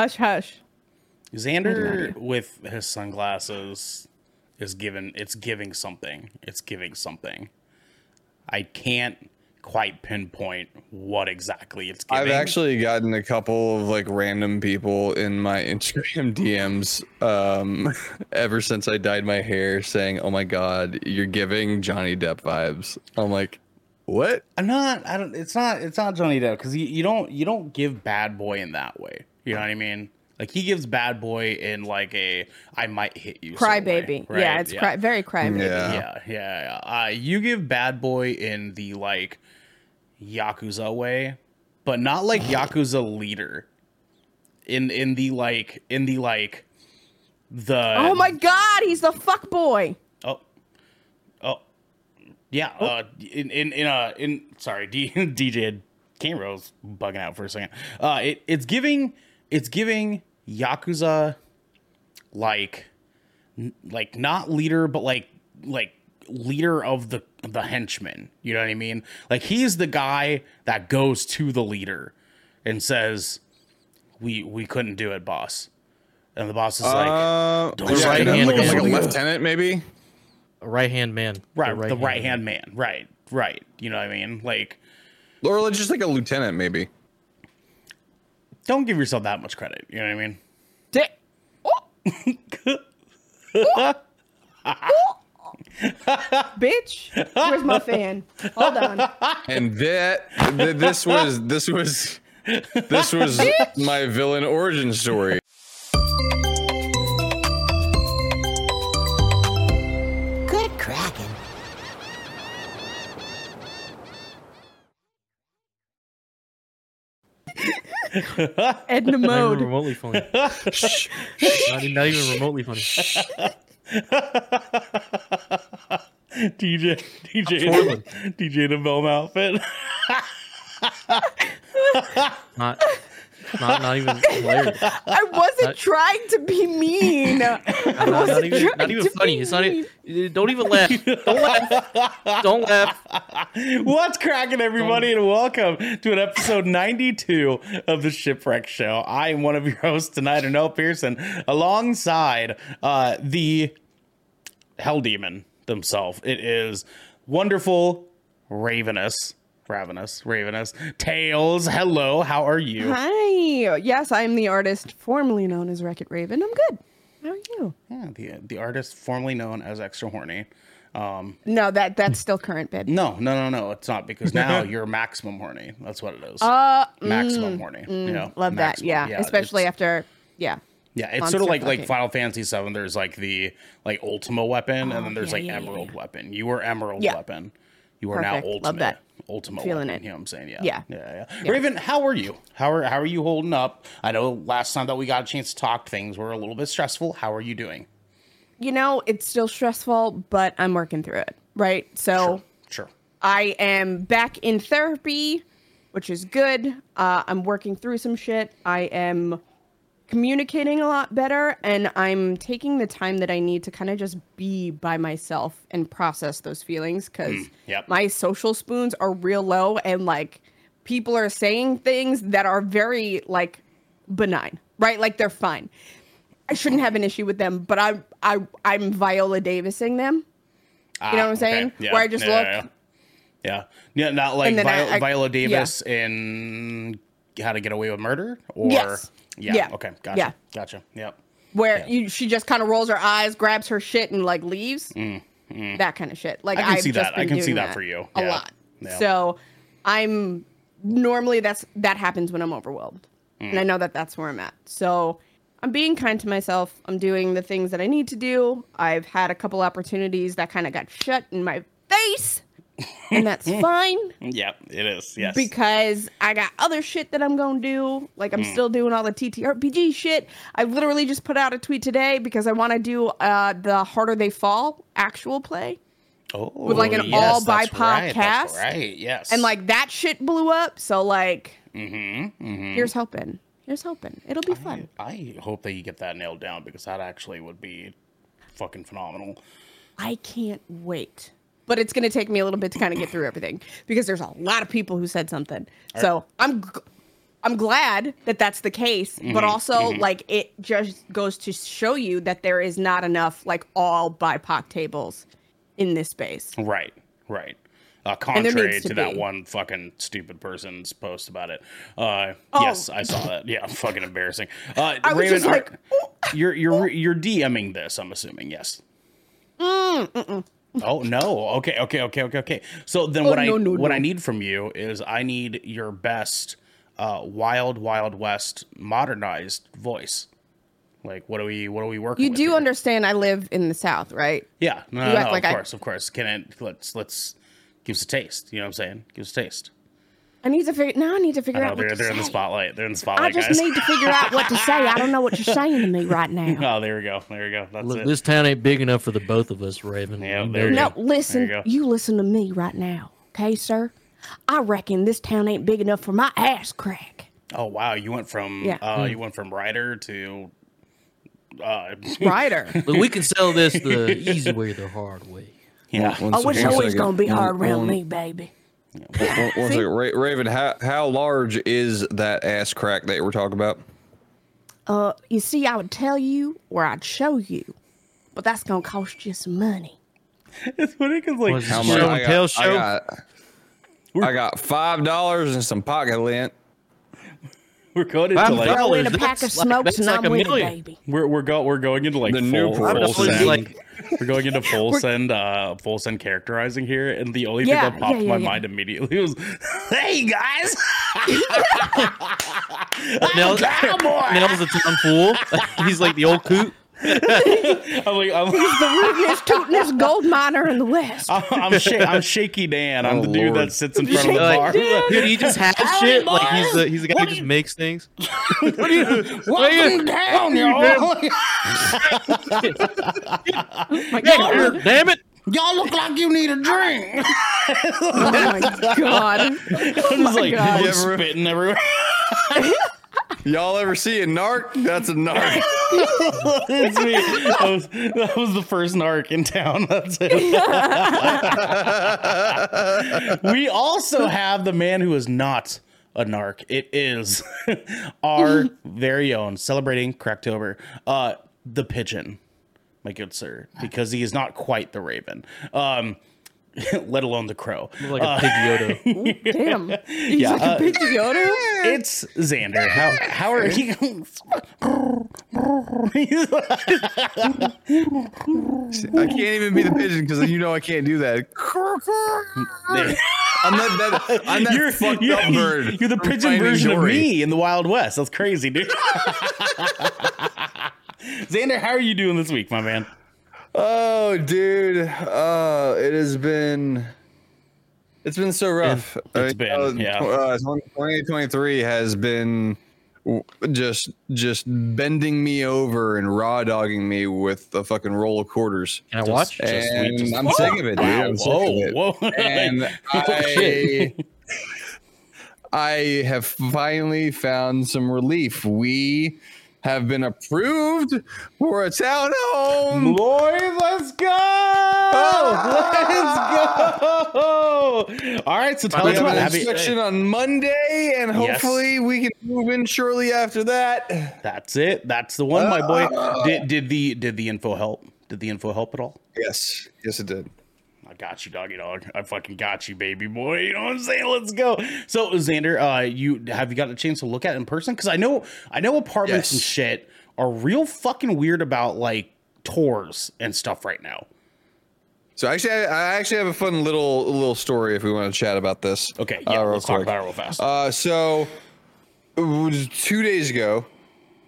Hush, hush. Xander with his sunglasses is giving. It's giving something. It's giving something. I can't quite pinpoint what exactly it's giving. I've actually gotten a couple of like random people in my Instagram DMs ever since I dyed my hair saying, "Oh my God, you're giving Johnny Depp vibes." I'm like, what? It's not Johnny Depp, because you don't give Bad Boy in that way. You know what I mean? Like, he gives Bad Boy in like a I might hit you. Crybaby. Right? Yeah, it's very crybaby. Yeah. You give Bad Boy in the like Yakuza way, but not like Yakuza leader. In the oh my God, he's the fuck boy. Yeah, sorry, DJ Camro's bugging out for a second. It's giving Yakuza like not leader, but like leader of the henchmen. You know what I mean? Like, he's the guy that goes to the leader and says, "We couldn't do it, boss." And the boss is like, "Don't right hand like a lieutenant, maybe." Right hand man, right? The right hand man, right. You know what I mean? Like, or just like a lieutenant, maybe. Don't give yourself that much credit. You know what I mean? Bitch, where's my fan? Hold on. And this was my villain origin story. Edna Mode. Not even remotely funny. Not even remotely funny. DJ the Bell outfit. Not even hilarious. I wasn't trying to be mean. Not even funny. It's not even, don't even laugh. Don't laugh. What's cracking, everybody, and welcome to an episode 92 of the Shipwreck Show. I am one of your hosts tonight, Noel Pearson, alongside the Hell Demon themselves. It is wonderful, Ravenous. Tails, hello, how are you? Hi. Yes, I'm the artist formerly known as Wreck-It Raven. I'm good. How are you? Yeah, the artist formerly known as Extra Horny. No, that's still current, babe. No, it's not, because now you're maximum horny. That's what it is. Maximum horny. You know, love maximum, that. Yeah, especially after. Yeah. Yeah, it's sort of like Final Fantasy VII. There's like the Ultima weapon, and then there's Emerald weapon. You were Emerald weapon. You are now Ultimate. Love that. Ultimate feeling weapon, it. You know what I'm saying? Yeah. Raven, how are you? How are you holding up? I know last time that we got a chance to talk, things were a little bit stressful. How are you doing? You know, it's still stressful, but I'm working through it, right? So sure. I am back in therapy, which is good. I'm working through some shit. I am communicating a lot better, and I'm taking the time that I need to kind of just be by myself and process those feelings, because my social spoons are real low, and like people are saying things that are very like benign, right? Like, they're fine. I shouldn't have an issue with them, but I'm Viola Davising them. You know what I'm saying? Yeah. Where I just look. Yeah, not like Viola Davis in How to Get Away with Murder, or. Yes. Yeah. Okay. Gotcha. Yep. She just kind of rolls her eyes, grabs her shit, and like leaves. That kind of shit. Like, I can see that for you a lot. Yeah. So I'm normally that happens when I'm overwhelmed, and I know that's where I'm at. So I'm being kind to myself. I'm doing the things that I need to do. I've had a couple opportunities that kind of got shut in my face. And that's fine. Yeah, it is. Yes. Because I got other shit that I'm going to do. Like, I'm still doing all the TTRPG shit. I literally just put out a tweet today because I want to do the Harder They Fall actual play. Oh, with like an all BIPOC cast. That's right, yes. And like that shit blew up. So like, here's hoping. It'll be fun. I hope that you get that nailed down, because that actually would be fucking phenomenal. I can't wait. But it's going to take me a little bit to kind of get through everything, because there's a lot of people who said something. Right. So I'm I'm glad that that's the case, but also like it just goes to show you that there is not enough like all BIPOC tables in this space. Right, right. Contrary to that one fucking stupid person's post about it. Yes, I saw that. Yeah, fucking embarrassing. I was Raymond, just like, you're DMing this, I'm assuming. Yes. Oh no. Okay. So then what I need from you is I need your best Wild Wild West modernized voice. Like, what are we working with? You do here? Understand I live in the South, right? Yeah. No, of course. Let's give us a taste. You know what I'm saying? Give us a taste. I need to figure out what to say. They're in the spotlight. I just need to figure out what to say. I don't know what you're saying to me right now. Oh, there we go. That's it. This town ain't big enough for the both of us, Raven. Yeah, you listen to me right now. Okay, sir? I reckon this town ain't big enough for my ass crack. Oh, wow. You went from Ryder to... Ryder. But we can sell this the easy way, the hard way. Yeah. It's always going to be hard around me, baby. Yeah. One second. Raven, how large is that ass crack that we're talking about? You see, I would tell you or I'd show you, but that's gonna cost you some money. It's funny because like how much? I got $5 and some pocket lint. We're going into like throwing a pack of smokes and I'm with it, baby. We're going into like the new like. We're going into full send characterizing here, and the only thing that popped in my mind immediately was, "Hey guys, Nell's a town fool. He's like the old coot." He's the roofiest, tootinest gold miner in the West. I'm Shaky Dan. I'm the dude that sits in front of the bar. Dude, he just has shit. Boys. Like he's the guy who just makes things. Welcome down, y'all. Damn it. Y'all look like you need a drink. Oh my god. I'm just like spitting everywhere. Y'all ever see a narc? That's a narc. It's me. That was the first narc in town. That's it. We also have the man who is not a narc. It is our very own, celebrating Cracktober, the pigeon, my good sir, because he is not quite the raven. Let alone the crow. Like a pig Yoda. Ooh, damn. He's like a pig Yoda? It's Xander. How are he? I can't even be the pigeon because you know I can't do that. I'm that fucked up bird. You're the pigeon version of me in the Wild West. That's crazy, dude. Xander, how are you doing this week, my man? Oh, dude, it has been. It's been so rough. It's been 2023 has been just bending me over and raw dogging me with a fucking roll of quarters. Can I watch? And I'm sick of it, dude. Whoa! And I have finally found some relief. We have been approved for a townhome. Boys, let's go! Let's go! All right, so tell me about the inspection on Monday, and hopefully we can move in shortly after that. That's it. That's the one, my boy. Did the info help? Did the info help at all? Yes, it did. I got you, doggy dog. I fucking got you, baby boy. You know what I'm saying? Let's go. So, Xander, you got a chance to look at it in person? Because I know apartments and shit are real fucking weird about like tours and stuff right now. So actually, I have a fun little story if we want to chat about this. Okay, yeah, let's talk about it real fast. So it was 2 days ago.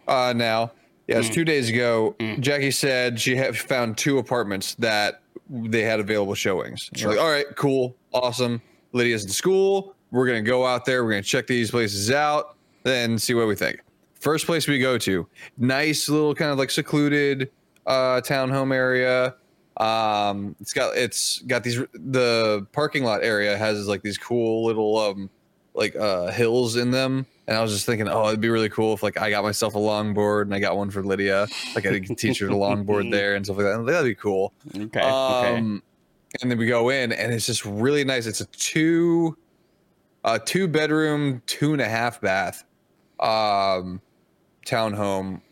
It was 2 days ago. Jackie said she had found two apartments that they had available showings. Sure. Like, all right, cool, awesome. Lydia's in school. We're gonna go out there. We're gonna check these places out, then see what we think. First place we go to, nice little kind of like secluded townhome area. It's got these. The parking lot area has like these cool little hills in them. And I was just thinking, it'd be really cool if like I got myself a longboard and I got one for Lydia. Like I could teach her to longboard there and stuff like that. And that'd be cool. Okay. And then we go in and it's just really nice. It's a two bedroom, 2.5 bath townhome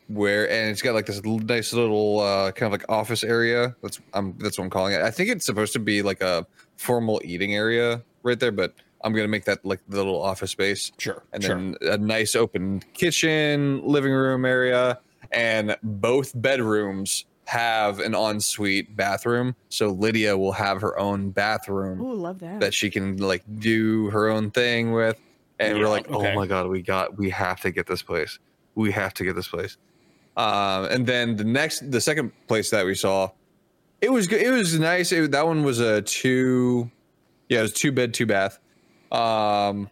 where, and it's got like this nice little kind of like office area. That's what I'm calling it. I think it's supposed to be like a formal eating area right there, but I'm gonna make that like the little office space. Sure. And then a nice open kitchen, living room area, and both bedrooms have an ensuite bathroom, so Lydia will have her own bathroom. Ooh, love that. That she can like do her own thing with. And we're like, okay. Oh my god, we have to get this place. We have to get this place. And then the second place that we saw, it was good. It was nice. That one was a two bed, two bath. And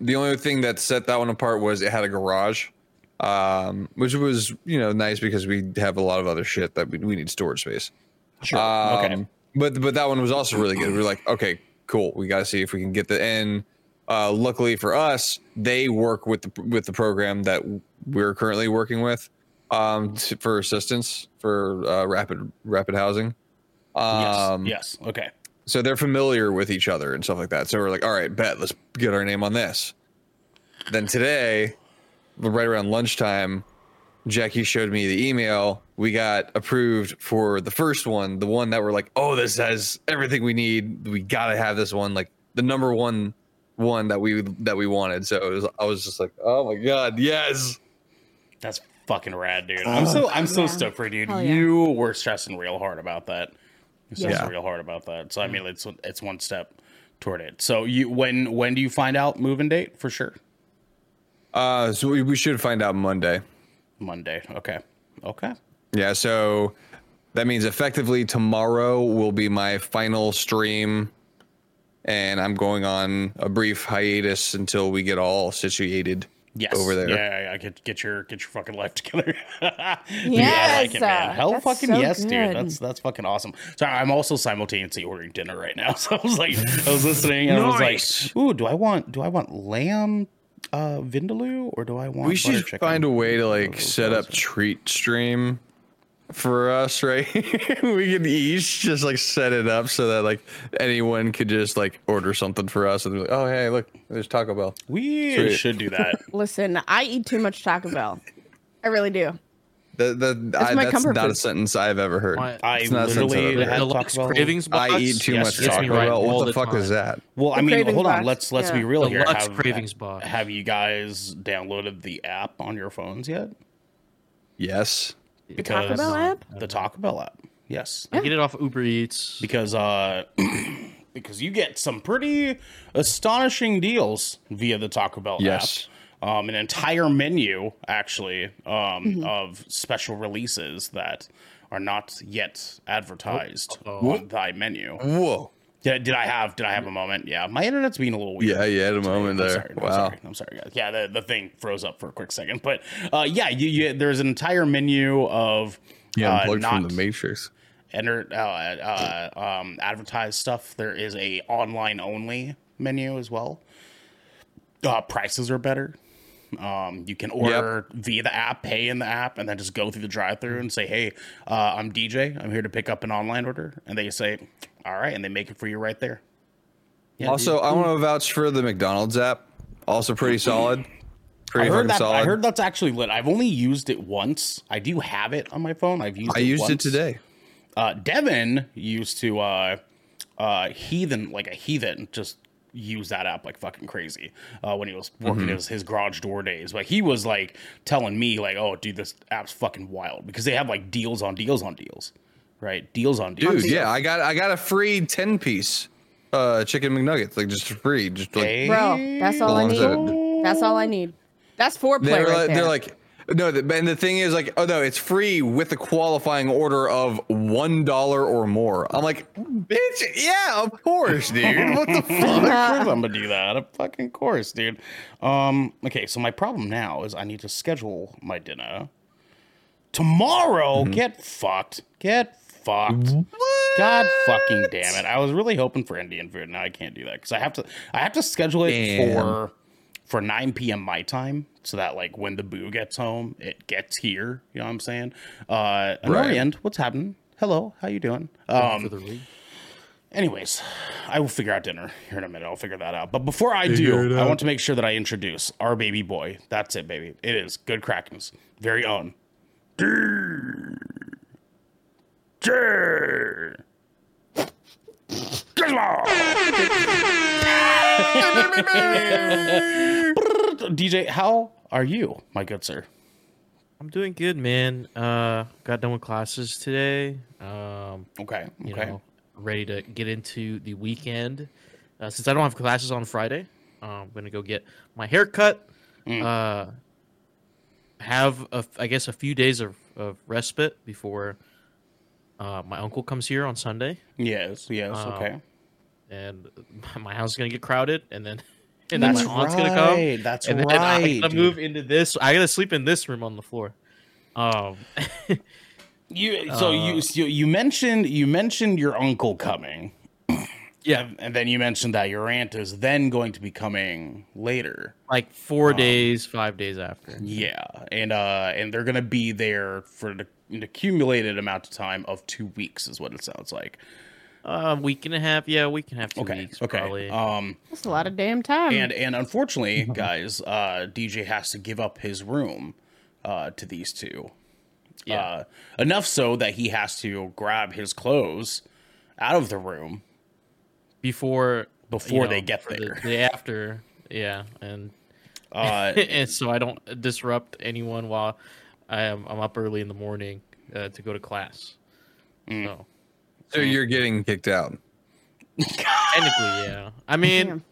the only thing that set that one apart was it had a garage. Which was, nice because we have a lot of other shit that we need storage space. Sure. Okay. But that one was also really good. We were like, okay, cool. We got to see if we can get the end. Luckily for us, they work with the program that we're currently working with, for assistance for rapid housing. Yes. Okay. So they're familiar with each other and stuff like that. So we're like, all right, bet, let's get our name on this. Then today, right around lunchtime, Jackie showed me the email. We got approved for the first one, the one that we're like, oh, this has everything we need. We gotta have this one, like the number one that we wanted. So I was just like, oh my god, yes, that's fucking rad, dude. I'm so stoked for you, dude. Yeah. You were stressing real hard about that. So I mean, it's one step toward it. So you, when do you find out move-in date for sure? So we should find out Monday. Okay. Yeah, so that means effectively tomorrow will be my final stream, and I'm going on a brief hiatus until we get all situated over there. Yeah, get your fucking life together. Yes, yeah, I like it, man. Hell fucking so yes, good. Dude. That's fucking awesome. So I'm also simultaneously ordering dinner right now. So I was listening and nice. I was like, ooh, do I want lamb? Vindaloo, or do I want? We should find a way to like set up treat stream for us, right? We can each just like set it up so that like anyone could just like order something for us and be like, oh hey, look, there's Taco Bell. We should do that. Listen, I eat too much Taco Bell. I really do. That's not a sentence I've ever heard. I literally had a lot of cravings. I eat too much Taco Bell. What the fuck is that? Well, I mean, hold on. Let's be real here. Have you guys downloaded the app on your phones yet? Yes. The Taco Bell app? The Taco Bell app. Yes. I get it off Uber Eats. Because you get some pretty astonishing deals via the Taco Bell app. Yes. An entire menu, actually, of special releases that are not yet advertised on thy menu. Whoa! Did I have a moment? Yeah, my internet's being a little weird. Yeah, you had a moment there. I'm sorry, guys. Yeah, the thing froze up for a quick second, but there's an entire menu of unplugged from The Matrix. Advertised stuff. There is a online only menu as well. Prices are better. You can order via the app, pay in the app, and then just go through the drive-thru and say, hey, I'm DJ. I'm here to pick up an online order. And they say, all right. And they make it for you right there. Yeah, also, I want to vouch for the McDonald's app. Also pretty solid. I heard that's actually lit. I've only used it once. I do have it on my phone. I used it today. Devin used to heathen, just use that app like fucking crazy when he was working his garage door days. But he was like telling me like, oh dude, this app's fucking wild because they have like deals on deals on deals, right? Deals on deals. Dude, yeah, I got a free 10-piece chicken McNuggets, like just free. Just like, hey, bro, that's all I need. That's all I need. That's foreplay right there. They're like, no, and the thing is like, oh no, it's free with a qualifying order of $1 or more. I'm like, bitch, yeah, of course, dude. What the fuck? Of course I'm gonna do that. Of fucking course, dude. Okay, so my problem now is I need to schedule my dinner tomorrow. Get fucked. What? God fucking damn it! I was really hoping for Indian food. Now I can't do that because I have to schedule it for 9 p.m. my time, so that like when the boo gets home, it gets here. You know what I'm saying? Anorian, what's happening? Hello, how you doing? Anyways, I will figure out dinner here in a minute. I'll figure that out. But before I do, I want to make sure that I introduce our baby boy. That's it, baby. It is Good Kraken's very own DJ Gizmo. DJ, how are you, my good sir? I'm doing good, man. Got done with classes today. Okay. You know, ready to get into the weekend. Since I don't have classes on Friday, I'm going to go get my hair cut. Have, I guess, a few days of respite before my uncle comes here on Sunday. Yes, okay. And my house is going to get crowded, and then... And that's then my aunt's gonna come. That's and then I'm gonna move into this. I gotta sleep in this room on the floor. You mentioned your uncle coming. Yeah, and then you mentioned that your aunt is then going to be coming later, like 5 days after. Yeah, and they're gonna be there for an accumulated amount of time of 2 weeks, is what it sounds like. A week and a half, 2 weeks, probably. That's a lot of damn time. And unfortunately, guys, DJ has to give up his room to these two. Yeah. Enough so that he has to grab his clothes out of the room before they get there. The day after, yeah, and so I don't disrupt anyone while I'm up early in the morning to go to class. So. So you're getting kicked out. Technically, yeah. I mean,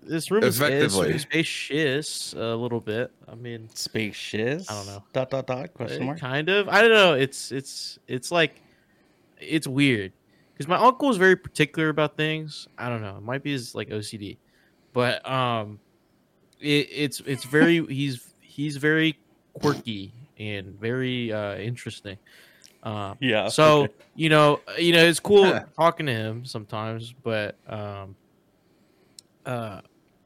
this room is spacious a little bit. I mean, spacious. I don't know. ... ? Kind of. I don't know. It's like it's weird because my uncle is very particular about things. I don't know. It might be his like OCD, but it's very he's very quirky and very interesting. Yeah. So you know, it's cool talking to him sometimes, but I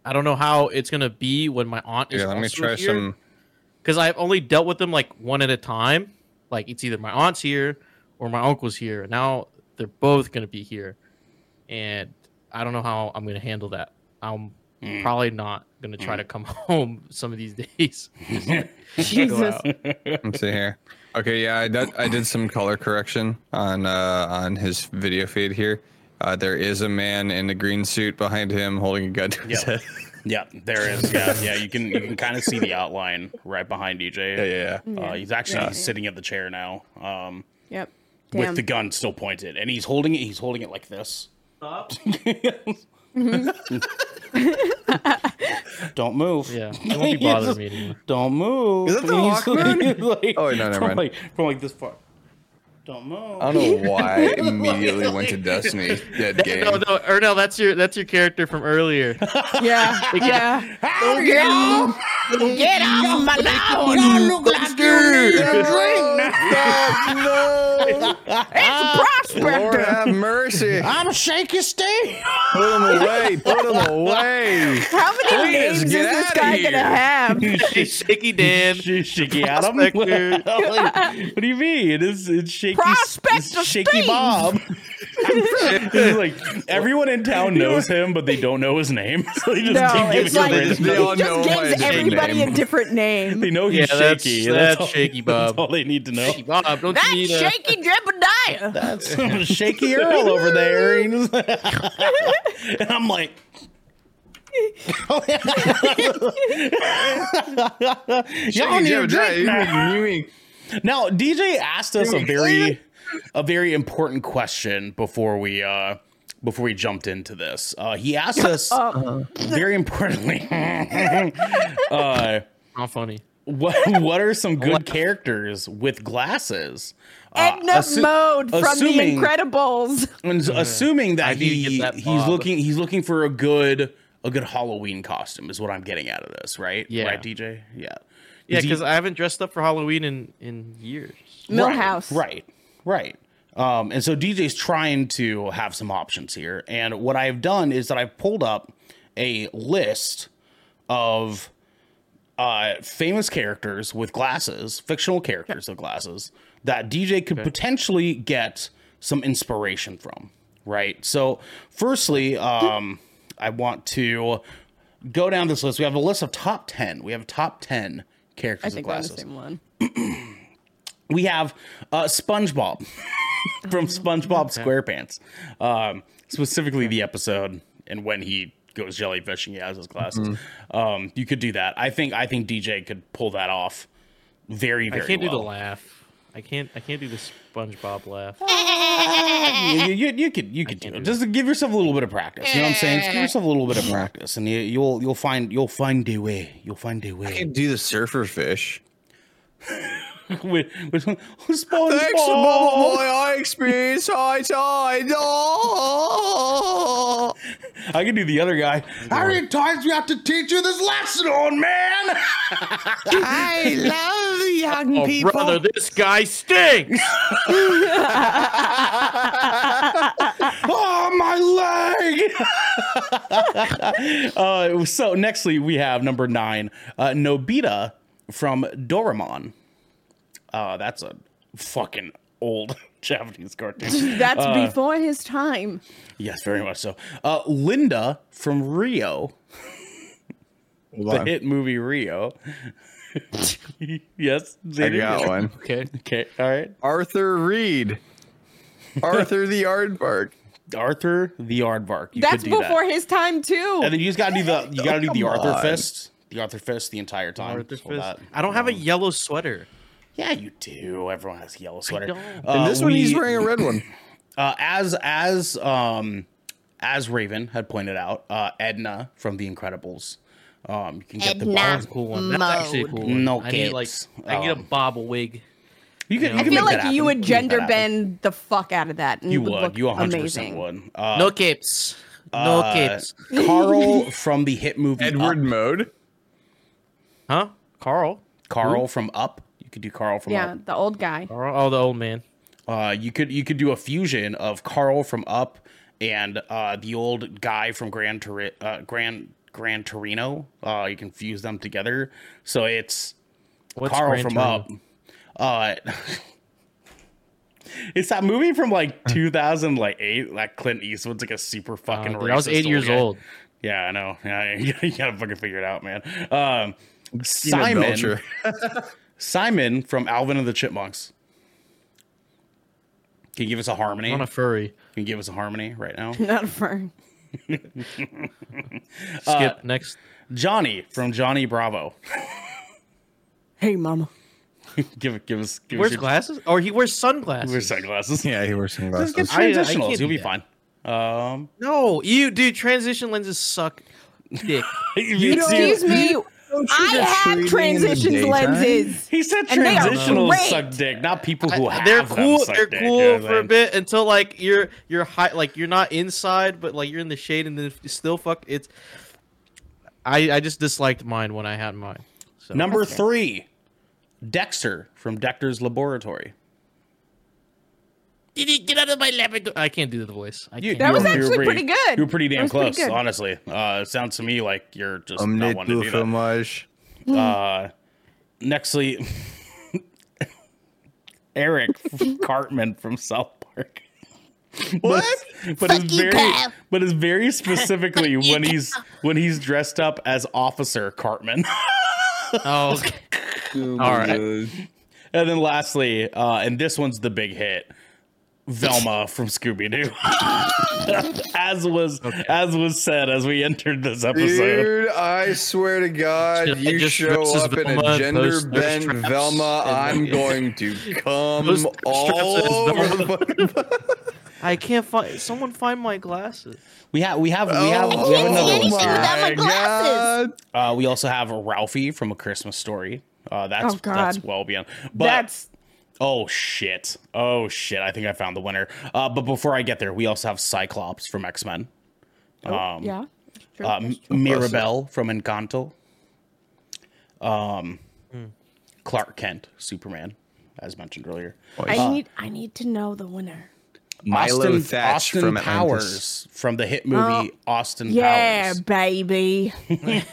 don't know how it's gonna be when my aunt is. Yeah, let me try here. Some. Because I've only dealt with them like one at a time. Like it's either my aunt's here or my uncle's here. Now they're both gonna be here, and I don't know how I'm gonna handle that. I'm probably not gonna try to come home some of these days. Jesus. Let's see here. Okay, yeah, I did some color correction on his video feed here. There is a man in a green suit behind him holding a gun to his head. Yeah, there is. Yeah, you can kind of see the outline right behind DJ. Yeah. He's actually sitting at the chair now. With the gun still pointed, and he's holding it like this. Stop. Don't move. Yeah, it won't be bothering me anymore. Don't move. Is that the Hawkman? Like, oh, no, never mind. From this part. Don't move. I don't know why I immediately went to Destiny. Dead game. No, Ernell, that's your character from earlier. Get off my lawn! You look like you need a drink. It's Prospector. Lord have mercy. I'm shaky Steve. Put him away. How many names is this guy gonna have? She's Shaky Dan. She's Shaky Adam. What do you mean? It's Shaky. Prospector Shaky Bob. Like everyone in town knows him, but they don't know his name. So they just keep giving gives everybody a different name. They know he's Shaky. That's Shaky Bob. That's all they need to know. Shaky Bob, don't you need Shaky Jebediah. That's Shaky Earl over there. And I'm like. Y'all need a drink. Now, DJ asked us a very important question before we jumped into this. He asked us very importantly. Not funny. What are some good characters with glasses? Edna Mode from The Incredibles. Assuming that he's looking for a good Halloween costume is what I'm getting out of this, right? Yeah. Right, DJ? Yeah. Yeah, because I haven't dressed up for Halloween in years. Millhouse. Right. And so DJ's trying to have some options here. And what I've done is that I've pulled up a list of famous characters with glasses, fictional characters with glasses, that DJ could potentially get some inspiration from. right? So firstly, I want to go down this list. We have a list of top 10. We have top 10 characters and classes. I think we're on the same one. We have SpongeBob from SpongeBob SquarePants, specifically the episode and when he goes jellyfishing, he has his glasses. Mm-hmm. You could do that. I think DJ could pull that off very, very well. I can't do the laugh. I can't do the SpongeBob laugh. You could do it. Just give yourself a little bit of practice. You know what I'm saying? Just give yourself a little bit of practice, and you'll find a way. You'll find a way. I can do the surfer fish. With SpongeBob. Thanks for my experience. High tide. Oh. I can do the other guy. How many times we have to teach you this lesson on, man? I love the young people. Brother, this guy stinks. Oh, my leg. So nextly, we have number 9, Nobita from Doraemon. That's a fucking old Japanese cartoon. That's before his time. Yes, very much so. Linda from Rio. The hit movie Rio. Yes. Zadie? I got one. Okay. All right. Arthur Reed. Arthur the Aardvark. Arthur the Aardvark. That's before his time too. And then you just gotta do the Arthur fist. The Arthur fist the entire time. I don't have a yellow sweater. Yeah, you do. Everyone has a yellow sweater. And this one, he's wearing a red one. As Raven had pointed out, Edna from The Incredibles. You can get Edna the cool one. That's actually a cool one. No I need, like, I get a bob wig. You can feel like you would gender bend the fuck out of that. You would. You 100% amazing. Would. No capes. No capes. Carl from the hit movie Edward Up. Mode. Huh? Carl Ooh. From Up. You could do Carl from Up. The old guy. The old man. You could do a fusion of Carl from Up and the old guy from Gran Torino. You can fuse them together. So it's What's Carl Gran from Torino? Up. It's that movie from like 2008. Like Clint Eastwood's like a super fucking racist. I was 8 years old. Yeah, I know. Yeah, you gotta fucking figure it out, man. Simon from Alvin and the Chipmunks. Can you give us a harmony? I'm not a furry. Can you give us a harmony right now? Not a furry. Skip next. Johnny from Johnny Bravo. Hey, mama. Give us. Wears glasses? Or he wears sunglasses. Yeah, he wears sunglasses. Just get transitionals. You'll be fine. No, you dude. Transition lenses suck. Dick. Excuse me. I have transitions lenses. He said transitionals suck dick, not people who have. They're cool. They're cool for a bit until like you're high, like you're not inside, but like you're in the shade and then still fuck. It's. I just disliked mine when I had mine. So. Number 3, Dexter from Dexter's Laboratory. Get out of my laboratory. I can't do the voice. That was actually pretty good. You were pretty damn close, honestly. It sounds to me like you're just not wanting to do that. Nextly, Eric Cartman from South Park. What? But it's very specifically when he's dressed up as Officer Cartman. Oh, all right. And then lastly, and this one's the big hit. Velma from Scooby-Doo. As was said as we entered this episode. Dude, I swear to God, you show up in a gender bent Velma, I'm going to come all over. I can't find. Someone find my glasses. We have another one. My glasses. We also have Ralphie from A Christmas Story. That's well beyond. But that's. Oh shit! I think I found the winner. But before I get there, we also have Cyclops from X-Men. True. Mirabelle from Encanto. Clark Kent, Superman, as mentioned earlier. I need to know the winner. Milo Thatch from Powers from the hit movie Austin Powers. Yeah, baby. I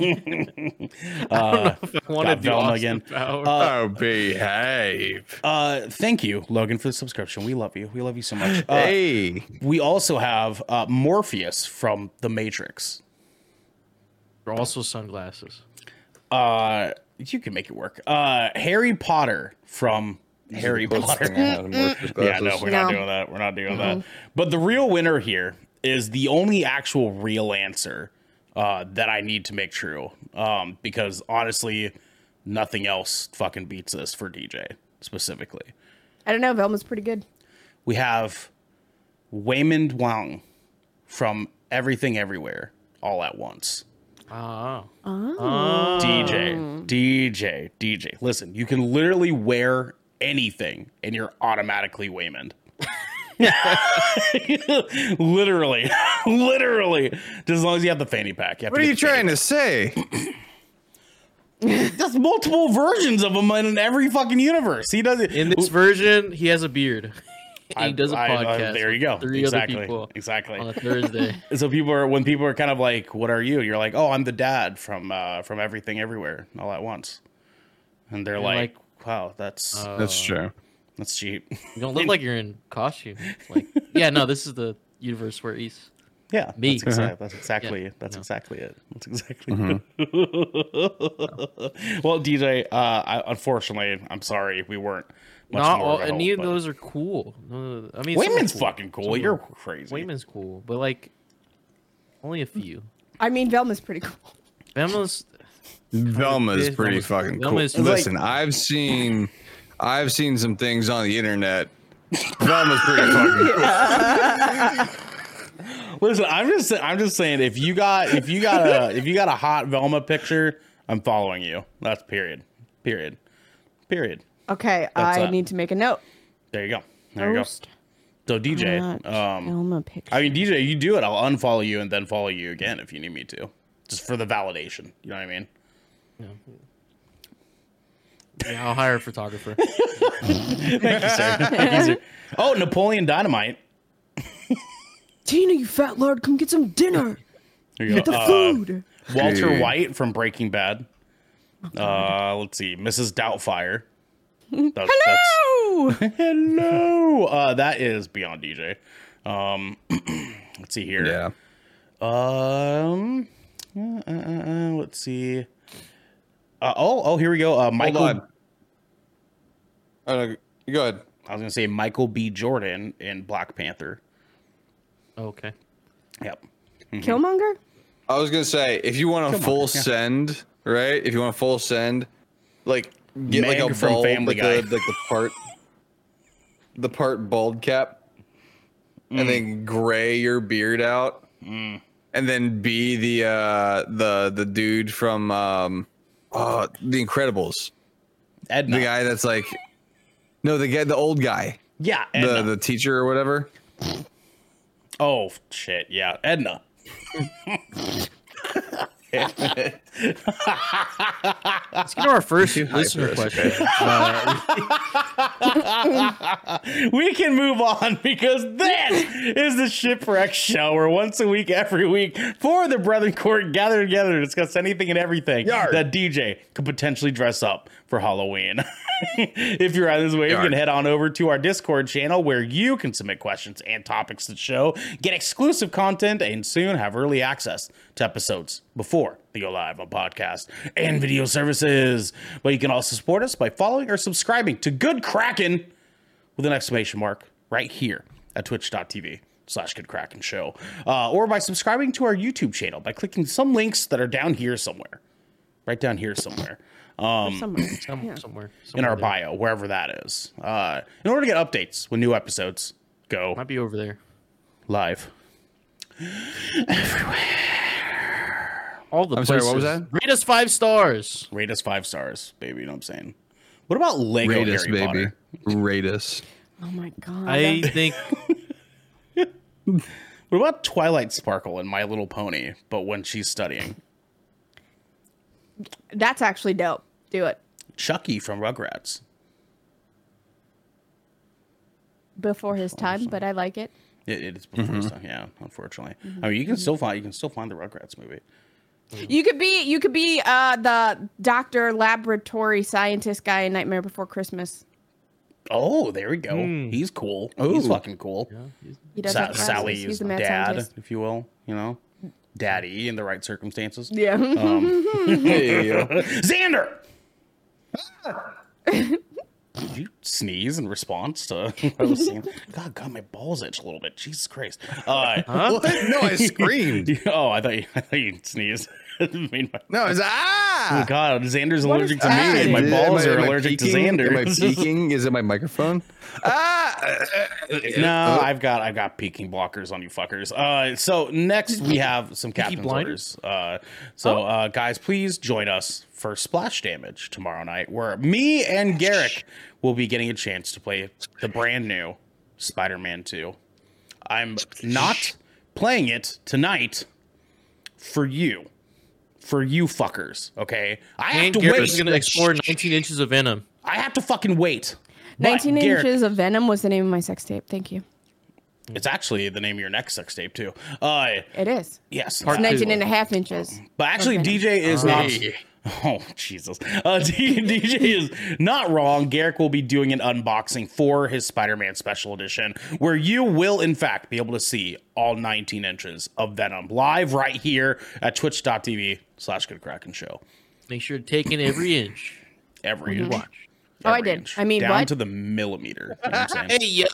want to do Velma again. Oh, behave. Thank you, Logan, for the subscription. We love you. We love you so much. Hey. We also have Morpheus from The Matrix. Also sunglasses. You can make it work. Harry Potter from Harry Potter. Yeah, no, we're not doing that. We're not doing that. But the real winner here is the only actual real answer that I need to make true. Because honestly, nothing else fucking beats this for DJ specifically. I don't know. Velma's pretty good. We have Waymond Wong from Everything Everywhere All at Once. DJ. Listen, you can literally wear anything and you're automatically Waymond. literally. Just as long as you have the fanny pack. What are you trying to say? There's multiple versions of him in every fucking universe. He does it. In this version, he has a beard. He does a podcast. There you go. Exactly. On a Thursday. So when people are kind of like, "What are you?" You're like, "Oh, I'm the dad from Everything Everywhere All at Once," and they're like, "Wow, that's true. That's cheap. You don't look like you're in costume." Like, yeah, no, this is the universe where he's me. That's exactly it. That's exactly it. Well, DJ, unfortunately, I'm sorry, we weren't. Any of those are cool. I mean, Wayman's fucking cool. You're crazy. Wayman's cool, but like, only a few. I mean, Velma's pretty cool. Velma's pretty fucking cool. Listen, I've seen some things on the internet. Velma's pretty fucking cool. Listen, I'm just saying, if you got a hot Velma picture, I'm following you. That's period. Okay, I need to make a note. There you go. So DJ, I mean DJ, you do it. I'll unfollow you and then follow you again if you need me to, just for the validation. You know what I mean? Yeah, I'll hire a photographer. Thank you, sir. Oh, Napoleon Dynamite. Tina, you fat lard, come get some dinner. There you go. Get the food. Walter White from Breaking Bad. Let's see, Mrs. Doubtfire. Hello. That is Beyond DJ. Let's see here. Yeah. Let's see. Here we go. Michael. Hold on. Go ahead. I was gonna say Michael B. Jordan in Black Panther. Okay. Yep. Mm-hmm. Killmonger. I was gonna say if you want a full send, like. Get Meg like a from bald, Family Guy, the part bald cap, and then gray your beard out, and then be the dude from The Incredibles, Edna. The guy that's like, the old guy, yeah, Edna. the teacher or whatever. Oh shit, yeah, Edna. Let's get to our first listener question. We can move on because this is the Shipwreck Show, where once a week, every week, four of the Brethren Court gather together to discuss anything and everything that DJ could potentially dress up for Halloween. If you're on this wave, you can head on over to our Discord channel where you can submit questions and topics to the show, get exclusive content, and soon have early access to episodes before they go live on podcast and video services. But you can also support us by following or subscribing to Good Kraken with an exclamation mark right here at twitch.tv/Good Kraken Show, or by subscribing to our YouTube channel by clicking some links that are down here somewhere, right down here somewhere. Somewhere in our bio, wherever that is, in order to get updates when new episodes go. Might be over there. Live. Everywhere. All the places. Sorry, what was that? Rate us 5 stars. Rate us 5 stars, baby. You know what I'm saying? What about Lego Harry Potter? Rate us, baby. Rate us. Oh, my God. I think... What about Twilight Sparkle and My Little Pony, but when she's studying? That's actually dope. Do it. Chucky from Rugrats. before his time, but I like it. It is before his time, yeah. Unfortunately, I mean, you can still find the Rugrats movie. You could be the Dr. Laboratory scientist guy in Nightmare Before Christmas. Oh, there we go. He's cool. Ooh. He's fucking cool. Yeah, Sally's dad, scientist, if you will. You know, daddy in the right circumstances. Yeah. Xander. Did you sneeze in response to what I was saying? God, my balls itch a little bit. Jesus Christ. Huh? No, I screamed. Oh, I thought you sneezed. I mean, no, it's Oh, God, Xander's allergic to me, and my balls are allergic to Xander. Am I peeking? Is it my microphone? No, I've got peeking blockers on you fuckers. So next we have some captain's orders. Guys, please join us for Splash Damage tomorrow night, where me and Garrick will be getting a chance to play the brand new Spider-Man 2. I'm not playing it tonight for you. For you fuckers, okay? I have to wait. We're gonna explore 19 inches of Venom. I have to fucking wait. 19 inches of Venom was the name of my sex tape. Thank you. It's actually the name of your next sex tape too. It is. Yes. It's 19 and a half inches. But actually, DJ is not. Oh, Jesus. DJ is not wrong. Garrick will be doing an unboxing for his Spider-Man Special Edition, where you will, in fact, be able to see all 19 inches of Venom live right here at twitch.tv/GoodKrakenShow. Make sure to take in every inch. Every inch. Watch. Oh, every I did. Inch. I mean, down to the millimeter. You know what I'm saying? Hey, yo.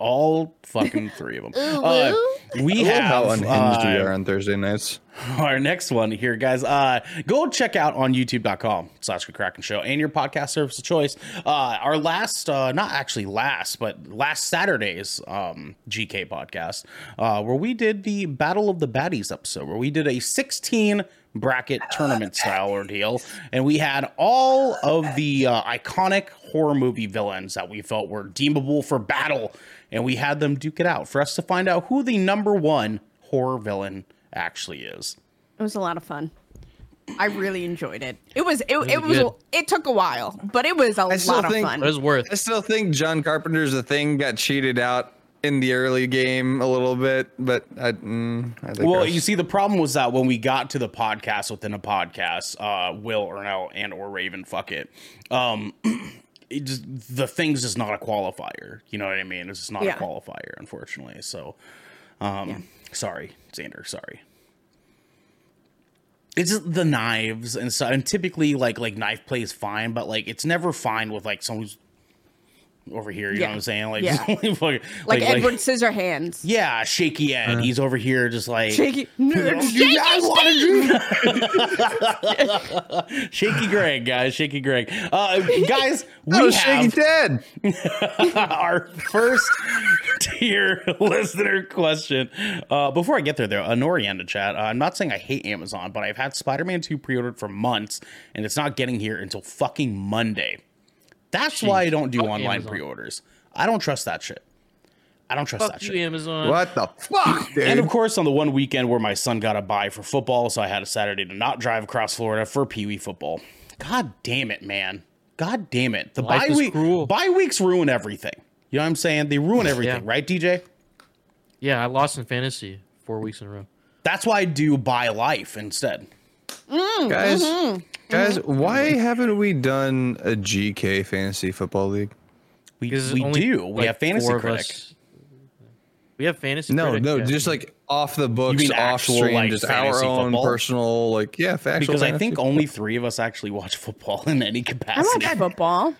All fucking three of them. We have how unhinged we are on Thursday nights. Our next one here, guys. Go check out on youtube.com/GoodKrakenShow and your podcast service of choice. Our last, not actually last, but last Saturday's GK podcast, where we did the Battle of the Baddies episode, where we did a 16 bracket tournament style ordeal, and we had all of the iconic horror movie villains that we felt were deemable for battle, and we had them duke it out for us to find out who the number one horror villain actually is. It was a lot of fun. I really enjoyed it. It took a while, but it was a lot of fun. It was worth. I still think John Carpenter's The Thing got cheated out in the early game a little bit, but I think you see, the problem was that when we got to the podcast within a podcast, Will Ernell or Raven, fuck it, it just, The Thing's just not a qualifier. You know what I mean? It's just not a qualifier, unfortunately. So, sorry, Xander. Sorry. It's just the knives and stuff. And typically, like knife play is fine, but like it's never fine with like someone who's over here, you know what I'm saying? Like, like Edward Scissorhands. Yeah, shaky Ed. He's over here just like shaky. Shaky Greg, guys. Shaky Greg. Guys, we have shaky Ted. Our first tier listener question. Before I get there, though, Nori in the chat. I'm not saying I hate Amazon, but I've had Spider-Man 2 pre-ordered for months, and it's not getting here until fucking Monday. That's why I don't do online Amazon pre-orders. I don't trust that shit. Fuck you, shit. Amazon. What the fuck, dude? And of course, on the one weekend where my son got a bye for football, so I had a Saturday to not drive across Florida for Pee Wee football. God damn it, man. God damn it. The bye weeks ruin everything. You know what I'm saying? They ruin everything, right, DJ? Yeah, I lost in fantasy 4 weeks in a row. That's why I do bye life instead. Guys. Mm-hmm. Guys, why haven't we done a GK fantasy football league? We do. We have Fantasy Critic. We have Fantasy Critic. No, just like off the books, off stream, like just our own personal, like, factual. Because I think only three of us actually watch football in any capacity. I watch football.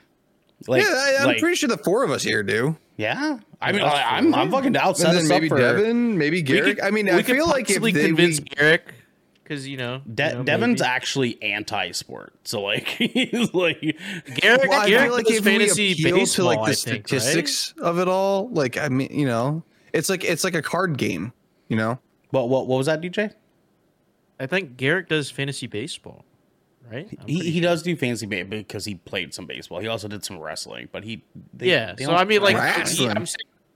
I'm pretty sure the four of us here do. Yeah, I mean, I'm fucking down. Maybe Devin, maybe Garrick. I mean, I feel like if we convince Garrick. Because, Devin's actually anti-sport. So, like, he's like... Garrick, I feel like if fantasy appeal to, like, the statistics of it all, like, I mean, it's like a card game, you know? What was that, DJ? I think Garrick does fantasy baseball, right? He does do fantasy baseball because he played some baseball. He also did some wrestling, but he...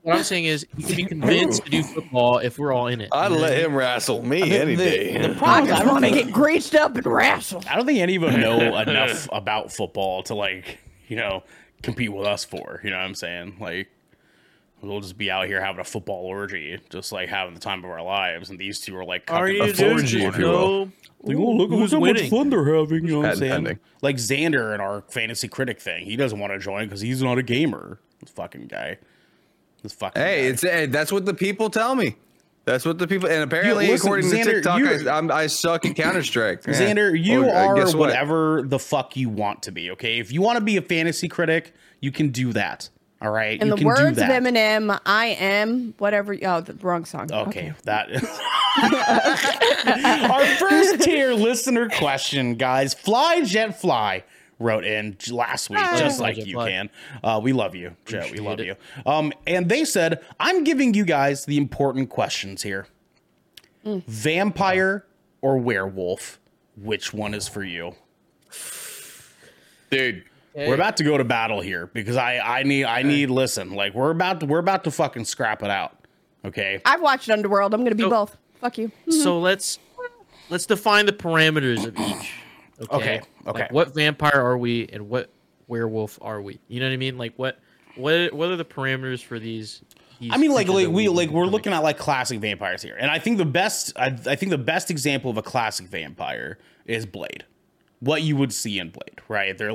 What I'm saying is, you can be convinced to do football if we're all in it. I'd let him wrestle me any day. The problem I want to get greased up and wrestle. I don't think any of them know enough about football to, like, compete with us for, you know what I'm saying? Like, we'll just be out here having a football orgy, just like having the time of our lives. And these two are like, are you a orgy, if you will. Like, oh, look at how much fun they're having. You know what I'm saying? Like Xander in our fantasy critic thing. He doesn't want to join because he's not a gamer. This fucking guy. Hey, that's what the people tell me. That's what the people, and apparently, listen, according Xander, to TikTok, I suck at Counter-Strike. Xander, you are whatever the fuck you want to be, okay? If you want to be a fantasy critic, you can do that, all right? In the words of Eminem, I am whatever, the wrong song. Okay. That is. Our first tier listener question, guys. Fly, Jet, Fly wrote in last week, just like you can. We love you, Joe. We love you. And they said, I'm giving you guys the important questions here. Vampire or werewolf? Which one is for you? Dude, we're about to go to battle here because I need listen, like we're about to fucking scrap it out. Okay. I've watched Underworld. I'm going to be both. Fuck you. So let's define the parameters of each. Okay. Like, what vampire are we and what werewolf are we? You know what I mean? Like what are the parameters for these? I mean, we're looking at like classic vampires here. And I think the best example of a classic vampire is Blade. What you would see in Blade, right? They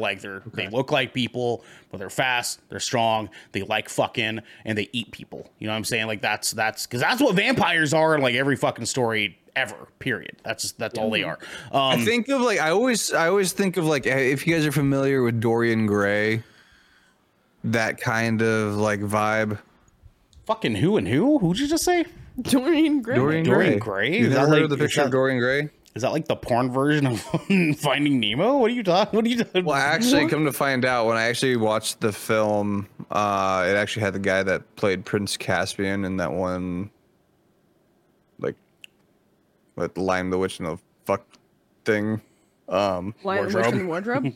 look like people, but they're fast, they're strong, they like fucking, and they eat people. You know what I'm saying? Like that's because that's what vampires are in like every fucking story ever, period. That's all they are. I think of like I always think of like, if you guys are familiar with Dorian Gray, that kind of like vibe. Fucking who and who? Who'd you just say? Dorian Gray. You've never heard of the picture of Dorian Gray? Is that like the porn version of Finding Nemo? What are you talking? Well, actually, come to find out, when I actually watched the film, it actually had the guy that played Prince Caspian in that one, like, with Lime the Witch and the fuck thing. Wardrobe. Wardrobe.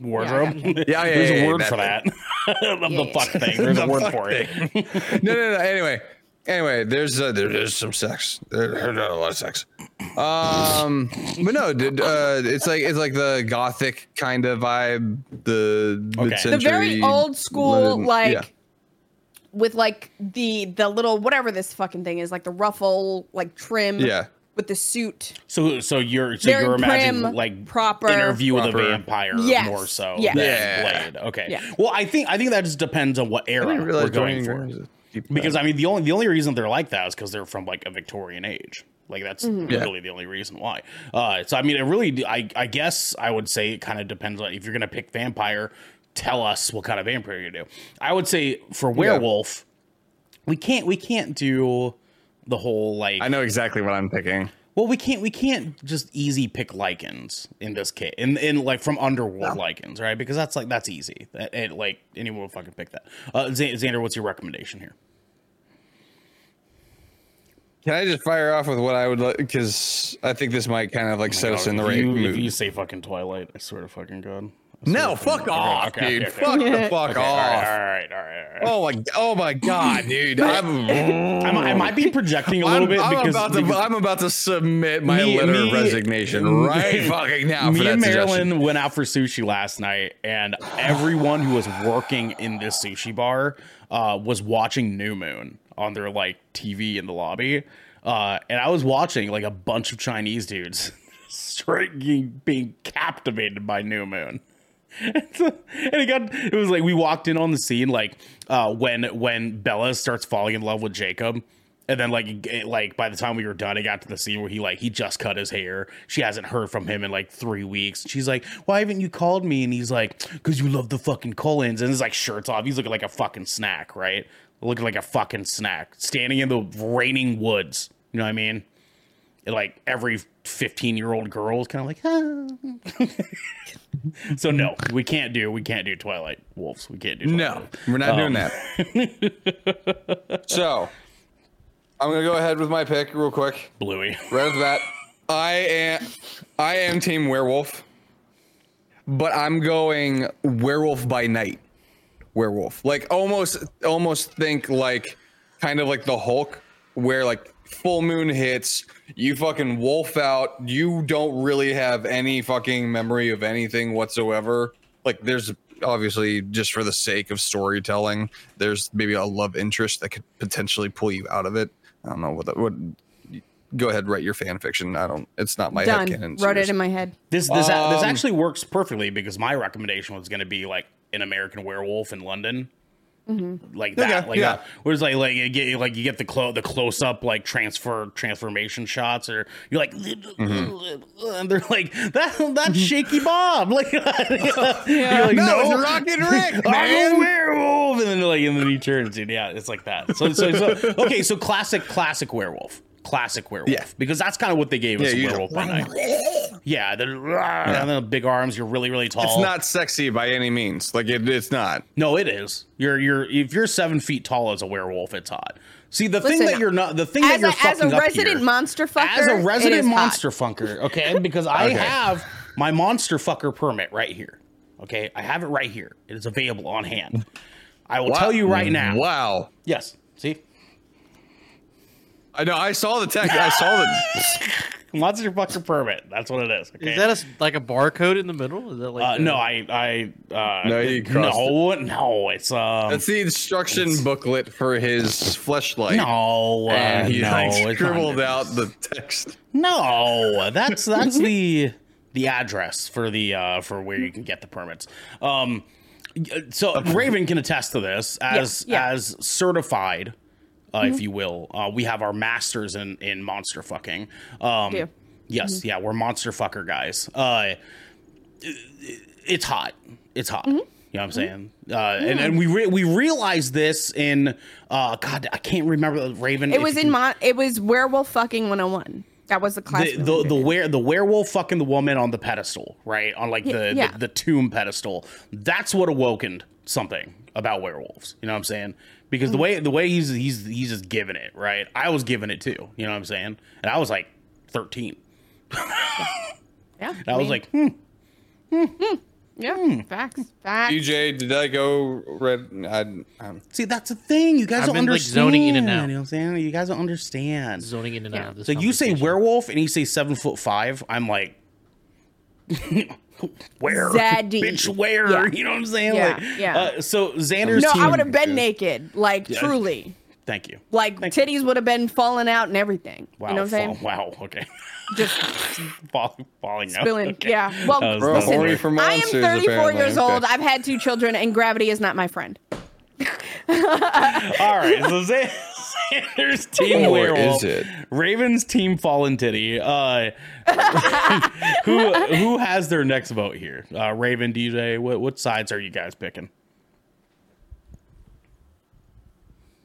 Yeah. There's a word for that. The fuck thing. There's a word for it. No. Anyway, there's some sex. There's not a lot of sex. But no, dude, it's like the gothic kind of vibe, the very old school London, like with like the little whatever this fucking thing is, like the ruffle like trim with the suit. So you're imagining like proper interview with a vampire more so than Blade. Okay. Yeah. Well, I think that just depends on what era we're going for. Because I mean, the only reason they're like that is because they're from like a Victorian age. Like that's really the only reason why. So I mean, it really, I guess I would say it kind of depends on if you're gonna pick vampire. Tell us what kind of vampire you do. I would say for werewolf, we can't do the whole like. I know exactly what I'm picking. Well, we can't just easy pick lichens in this case, in like from Underworld lichens, right? Because that's easy. That like anyone would fucking pick that. Xander, what's your recommendation here? Can I just fire off with what I would like? Because I think this might kind of like set us in the right mood. If you say fucking Twilight, I swear to fucking God. No, fuck off, dude. Okay. Fuck the fuck off. All right. Oh my God, dude. I might be projecting a little bit because I'm about to submit my letter of resignation right fucking now. Me and Marilyn went out for sushi last night, and everyone who was working in this sushi bar was watching New Moon on their like TV in the lobby. And I was watching like a bunch of Chinese dudes straight being captivated by New Moon. It was like we walked in on the scene like when Bella starts falling in love with Jacob, and then like by the time we were done, it got to the scene where he just cut his hair. She hasn't heard from him in like 3 weeks. She's like, "Why haven't you called me?" And he's like, "Because you love the fucking Collins." And it's like shirts off. He's looking like a fucking snack, right? Looking like a fucking snack, standing in the raining woods. You know what I mean? And like every 15-year-old girl is kind of like, ah. So no, we can't do Twilight Wolves. We can't do Twilight. No, we're not doing that. So I'm gonna go ahead with my pick real quick. Bluey. Right off the bat, I am team werewolf, but I'm going werewolf by night. Werewolf, like almost think like kind of like the Hulk, where like full moon hits, you fucking wolf out, you don't really have any fucking memory of anything whatsoever. Like there's obviously just for the sake of storytelling, there's maybe a love interest that could potentially pull you out of it. I don't know what that would. Go ahead, write your fan fiction. I don't. It's not my head canon. Wrote it in my head. This actually works perfectly because my recommendation was going to be like an American Werewolf in London, mm-hmm. like that, okay, like yeah. that. Whereas like you get the close up like transformation shots, or you're like, mm-hmm. and they're like that's Shaky Bob, like, you're like no, Rocket Rick, man. I'm a werewolf, and then he turns, dude. Yeah, it's like that. So okay, so classic werewolf. Yeah. Because that's kind of what they gave us. Werewolf by Night. Yeah, the big arms. You're really, really tall. It's not sexy by any means. Like it's not. No, it is. You're if you're 7 feet tall as a werewolf, it's hot. See the Listen, thing that you're not. The thing that you're fucking up here. As a resident monster funker. Okay, because I have my monster fucker permit right here. Okay, I have it right here. It is available on hand. I will tell you right now. Wow. Yes. See. I know. I saw the tech. I saw the monster fucker permit. That's what it is. Okay. Is that like a barcode in the middle? Is that like no? No. It's that's the instruction booklet for his fleshlight. No, and he scribbled out the text. No, that's the address for the for where you can get the permits. So Raven can attest to this as certified. If you will, we have our masters in monster fucking. Yes, mm-hmm. yeah, we're monster fucker guys. It's hot. Mm-hmm. You know what I'm saying? And we realized this in God, I can't remember. Raven. It was it was Werewolf Fucking 101. That was the class. The werewolf fucking the woman on the pedestal, right? On like the tomb pedestal. That's what awakened something about werewolves. You know what I'm saying? Because the way he's just giving it, right? I was giving it too. You know what I'm saying? And I was like 13. And I was like, Facts. DJ, did I go red? See, that's the thing. You guys don't understand. Like zoning in and out. You know what I'm saying? You guys don't understand. Zoning in and out. Of this so you say werewolf and he says 7'5". I'm like, where? Zaddy. Bitch, where? Yeah. You know what I'm saying? Yeah. Like, so Xander's team. No, I would have been naked. Like, truly. Thank you. Like, titties would have been falling out and everything. Wow. You know what I'm saying? Wow. Okay. Just falling out. Spilling. Okay. Yeah. Well, listen, for monsters, I am 34 years old. I've had 2 children, and gravity is not my friend. All right. So Xander's team werewolf. Raven's team fallen titty. Who has their next vote here? Raven, DJ, what sides are you guys picking?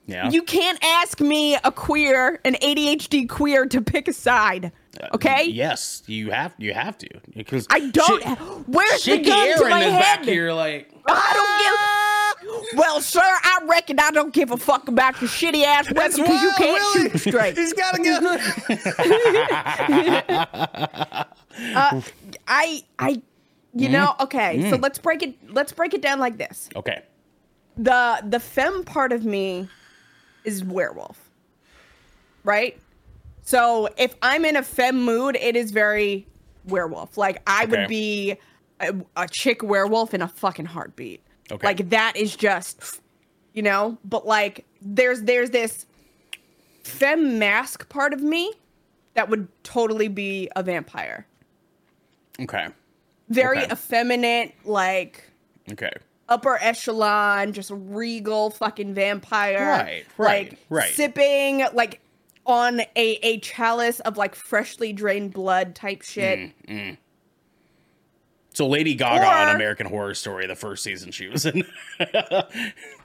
Yeah. You can't ask me, an ADHD queer, to pick a side. Okay. Yes, you have to. Because I don't. Where's the gun Aaron to my head? Back here, like I don't give. Well, sir, I reckon I don't give a fuck about your shitty ass weapon because you can't shoot straight. He's got a gun. So let's break it down like this. Okay. The femme part of me is werewolf, right? So if I'm in a femme mood, it is very werewolf. Like I would be a chick werewolf in a fucking heartbeat. Okay. Like that is just, you know, but like there's this femme mask part of me that would totally be a vampire. Okay. Very effeminate, like upper echelon, just regal fucking vampire. Right. Sipping, like, on a chalice of, like, freshly drained blood type shit. So Lady Gaga on American Horror Story, the first season she was in.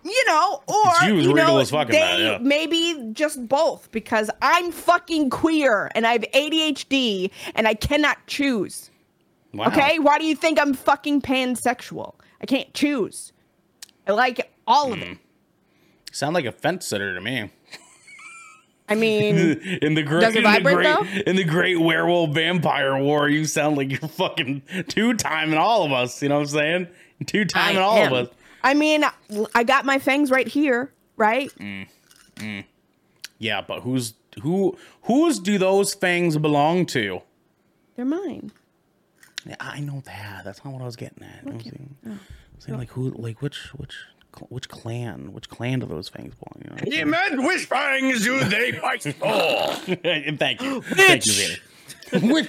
You know, or, she was regal as fucking bad, maybe just both, because I'm fucking queer, and I have ADHD, and I cannot choose. Wow. Okay? Why do you think I'm fucking pansexual? I can't choose. I like all of it. Sound like a fence sitter to me. I mean, in the great werewolf vampire war, you sound like you're fucking two-timing all of us. You know what I'm saying? Two-timing all of us. I mean, I got my fangs right here, right? Yeah, but whose do those fangs belong to? They're mine. Yeah, I know that. That's not what I was getting at. Okay. saying, like, who, like, which clan do those fangs belong? You know? You meant which fangs do they bite for? Thank you. Thank you, Vader. I was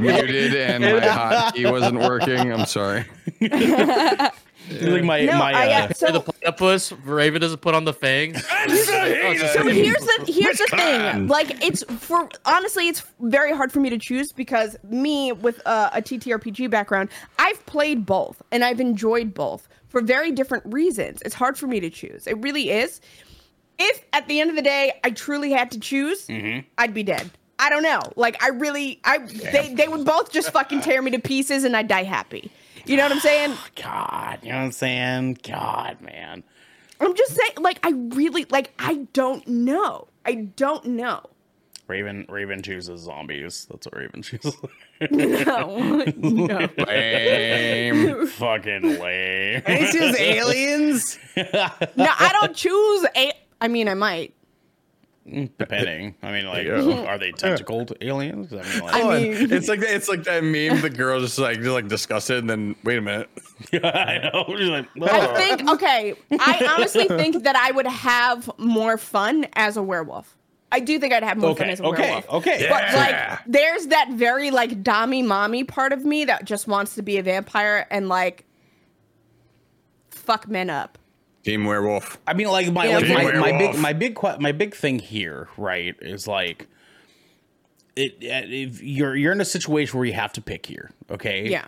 muted and my hotkey wasn't working. I'm sorry. Like the platypus, Raven doesn't put on the fangs. So here's the thing. Like, it's very hard for me to choose because me with a TTRPG background, I've played both and I've enjoyed both for very different reasons. It's hard for me to choose. It really is. If at the end of the day I truly had to choose, I'd be dead. I don't know. Like, they would both just fucking tear me to pieces and I'd die happy. You know what I'm saying? Oh, God, you know what I'm saying? God, man. I'm just saying, like, I don't know. Raven chooses zombies. That's what Raven chooses. No. Lame. Fucking lame. I choose aliens? No, I don't choose I might. Depending, I mean, like, are they tentacled aliens? I mean, it's like that meme. The girl just disgusted, and then wait a minute. Yeah, I know. She's like, oh. I honestly think that I would have more fun as a werewolf. I do think I'd have more fun as a werewolf. Okay. But there's that very dommy mommy part of me that just wants to be a vampire and fuck men up. Team werewolf. I mean, my big thing here, right, is if you're in a situation where you have to pick here, okay? Yeah.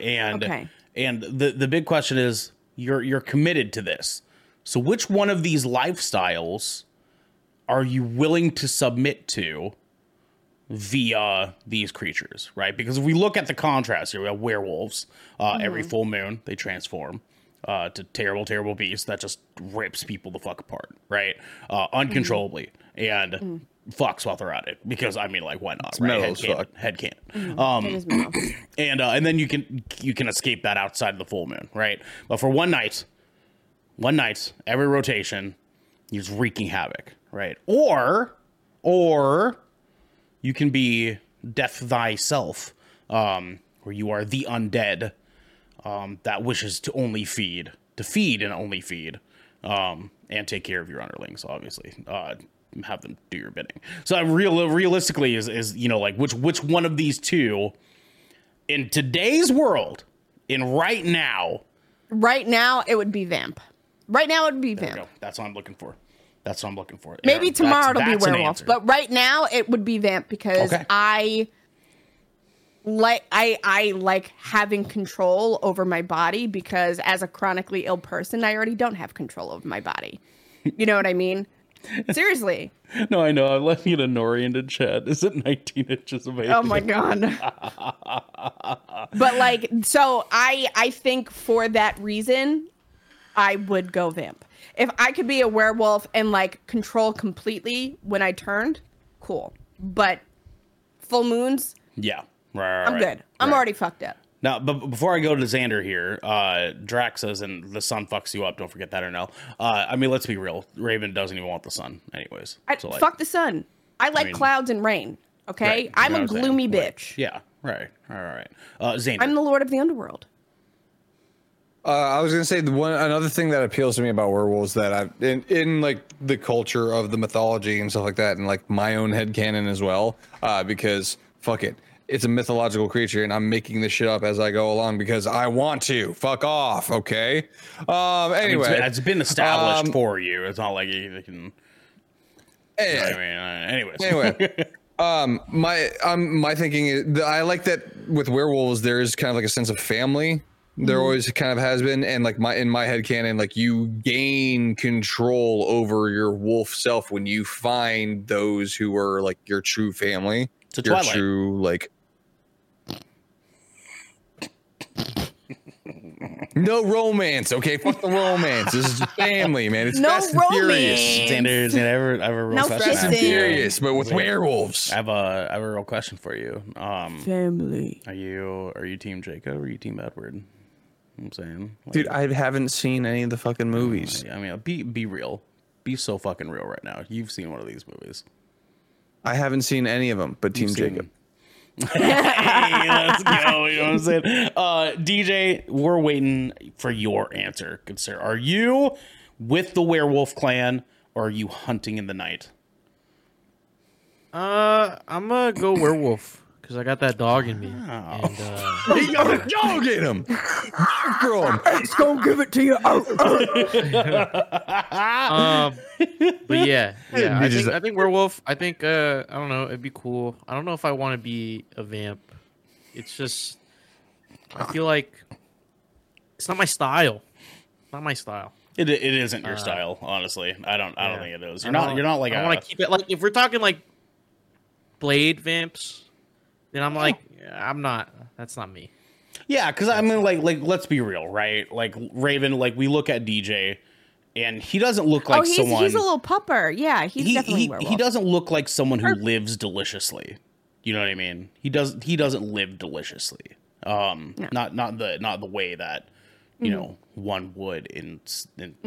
And the big question is you're committed to this. So which one of these lifestyles are you willing to submit to via these creatures, right? Because if we look at the contrast here, we have werewolves. Every full moon they transform. To terrible beast that just rips people the fuck apart, right? Uncontrollably and fucks while they're at it because why not? It's right? Head can't. And then you can escape that outside of the full moon, right? But for one night, every rotation, he's wreaking havoc, right? Or you can be death thyself, where you are the undead. That wishes to only feed, and take care of your underlings, obviously, have them do your bidding. So realistically is, you know, like which one of these two in today's world right now it would be vamp. That's what I'm looking for. Maybe tomorrow it'll be werewolf, but right now it would be vamp because I like having control over my body because as a chronically ill person, I already don't have control over my body. You know what I mean? Seriously. No, I know. I'm looking at a Nori into chat. Is it 19 inches away? Oh my God. But so I think for that reason, I would go vamp. If I could be a werewolf and control completely when I turned, cool. But full moons? Yeah. Right. I'm good. I'm already fucked up. Now, but before I go to Xander here, Drax says, and the sun fucks you up. Don't forget that or no. I mean, let's be real. Raven doesn't even want the sun anyways. Fuck the sun. I like clouds and rain. Okay. Right, I'm a gloomy bitch. Right. Yeah. Right. All right. Xander. I'm the Lord of the Underworld. I was going to say another thing that appeals to me about werewolves that I've in the culture of the mythology and stuff like that. And my own headcanon as well, because fuck it. It's a mythological creature, and I'm making this shit up as I go along because I want to. Fuck off, okay? Anyway. It's been established for you. It's not like you can... Anyway. My thinking is... I like that with werewolves, there is kind of a sense of family. There always kind of has been, and in my headcanon, you gain control over your wolf self when you find those who are your true family. Your Twilight. True no romance, okay? Fuck the romance. This is family, man. It's no Fast and Furious. Xander, I have a real question. Fast and Furious, but with werewolves. I have a real question for you. Family. Are you Team Jacob or are you Team Edward? I'm saying, dude, I haven't seen any of the fucking movies. I mean, be real. Be so fucking real right now. You've seen one of these movies. I haven't seen any of them, but Team Jacob. Hey, let's go. You know what I'm saying? DJ, we're waiting for your answer, good sir. Are you with the werewolf clan or are you hunting in the night? I'm gonna go werewolf because I got that dog in me. And, you got the dog in him. Girl, it's gonna give it to you. But yeah. I think werewolf. I think I don't know. It'd be cool. I don't know if I want to be a vamp. It's just I feel like it's not my style. Not my style. It isn't your style, honestly. I don't think it is. You're not like I want to keep it like if we're talking like Blade vamps. Then I'm like, I'm not. That's not me. Yeah, because I mean, like, let's be real, right? Like Raven, like we look at DJ, and he doesn't look like someone. He's a little pupper. Yeah, he's definitely werewolf. He doesn't look like someone who lives deliciously. You know what I mean? He doesn't live deliciously. No. Not the way that you know one would in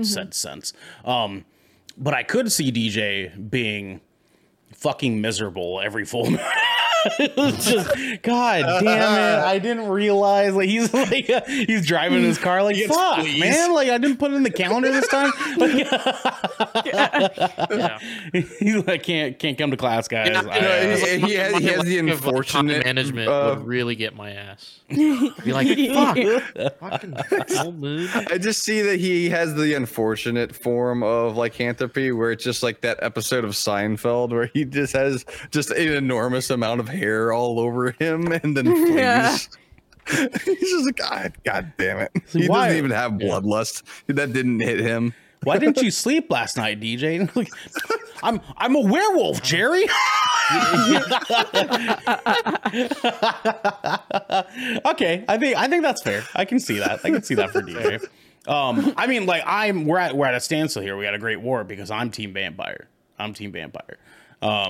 said sense. But I could see DJ being fucking miserable every full moon. Just god damn it! I didn't realize like he's driving his car like fuck squeezed. Man, like I didn't put it in the calendar this time. Like, he's like can't come to class, guys. He has the unfortunate management would really get my ass. Be like fuck, fucking full moon. I just see that he has the unfortunate form of lycanthropy, where it's just like that episode of Seinfeld where he just has just an enormous amount of hair all over him and then fleas. Yeah. He's just like god damn it. See, he doesn't even have bloodlust. That didn't hit him. Why didn't you sleep last night, DJ? I'm a werewolf, Jerry. Okay, I think that's fair. I can see that for DJ. I mean like we're at a standstill here. We got a great war because I'm team vampire.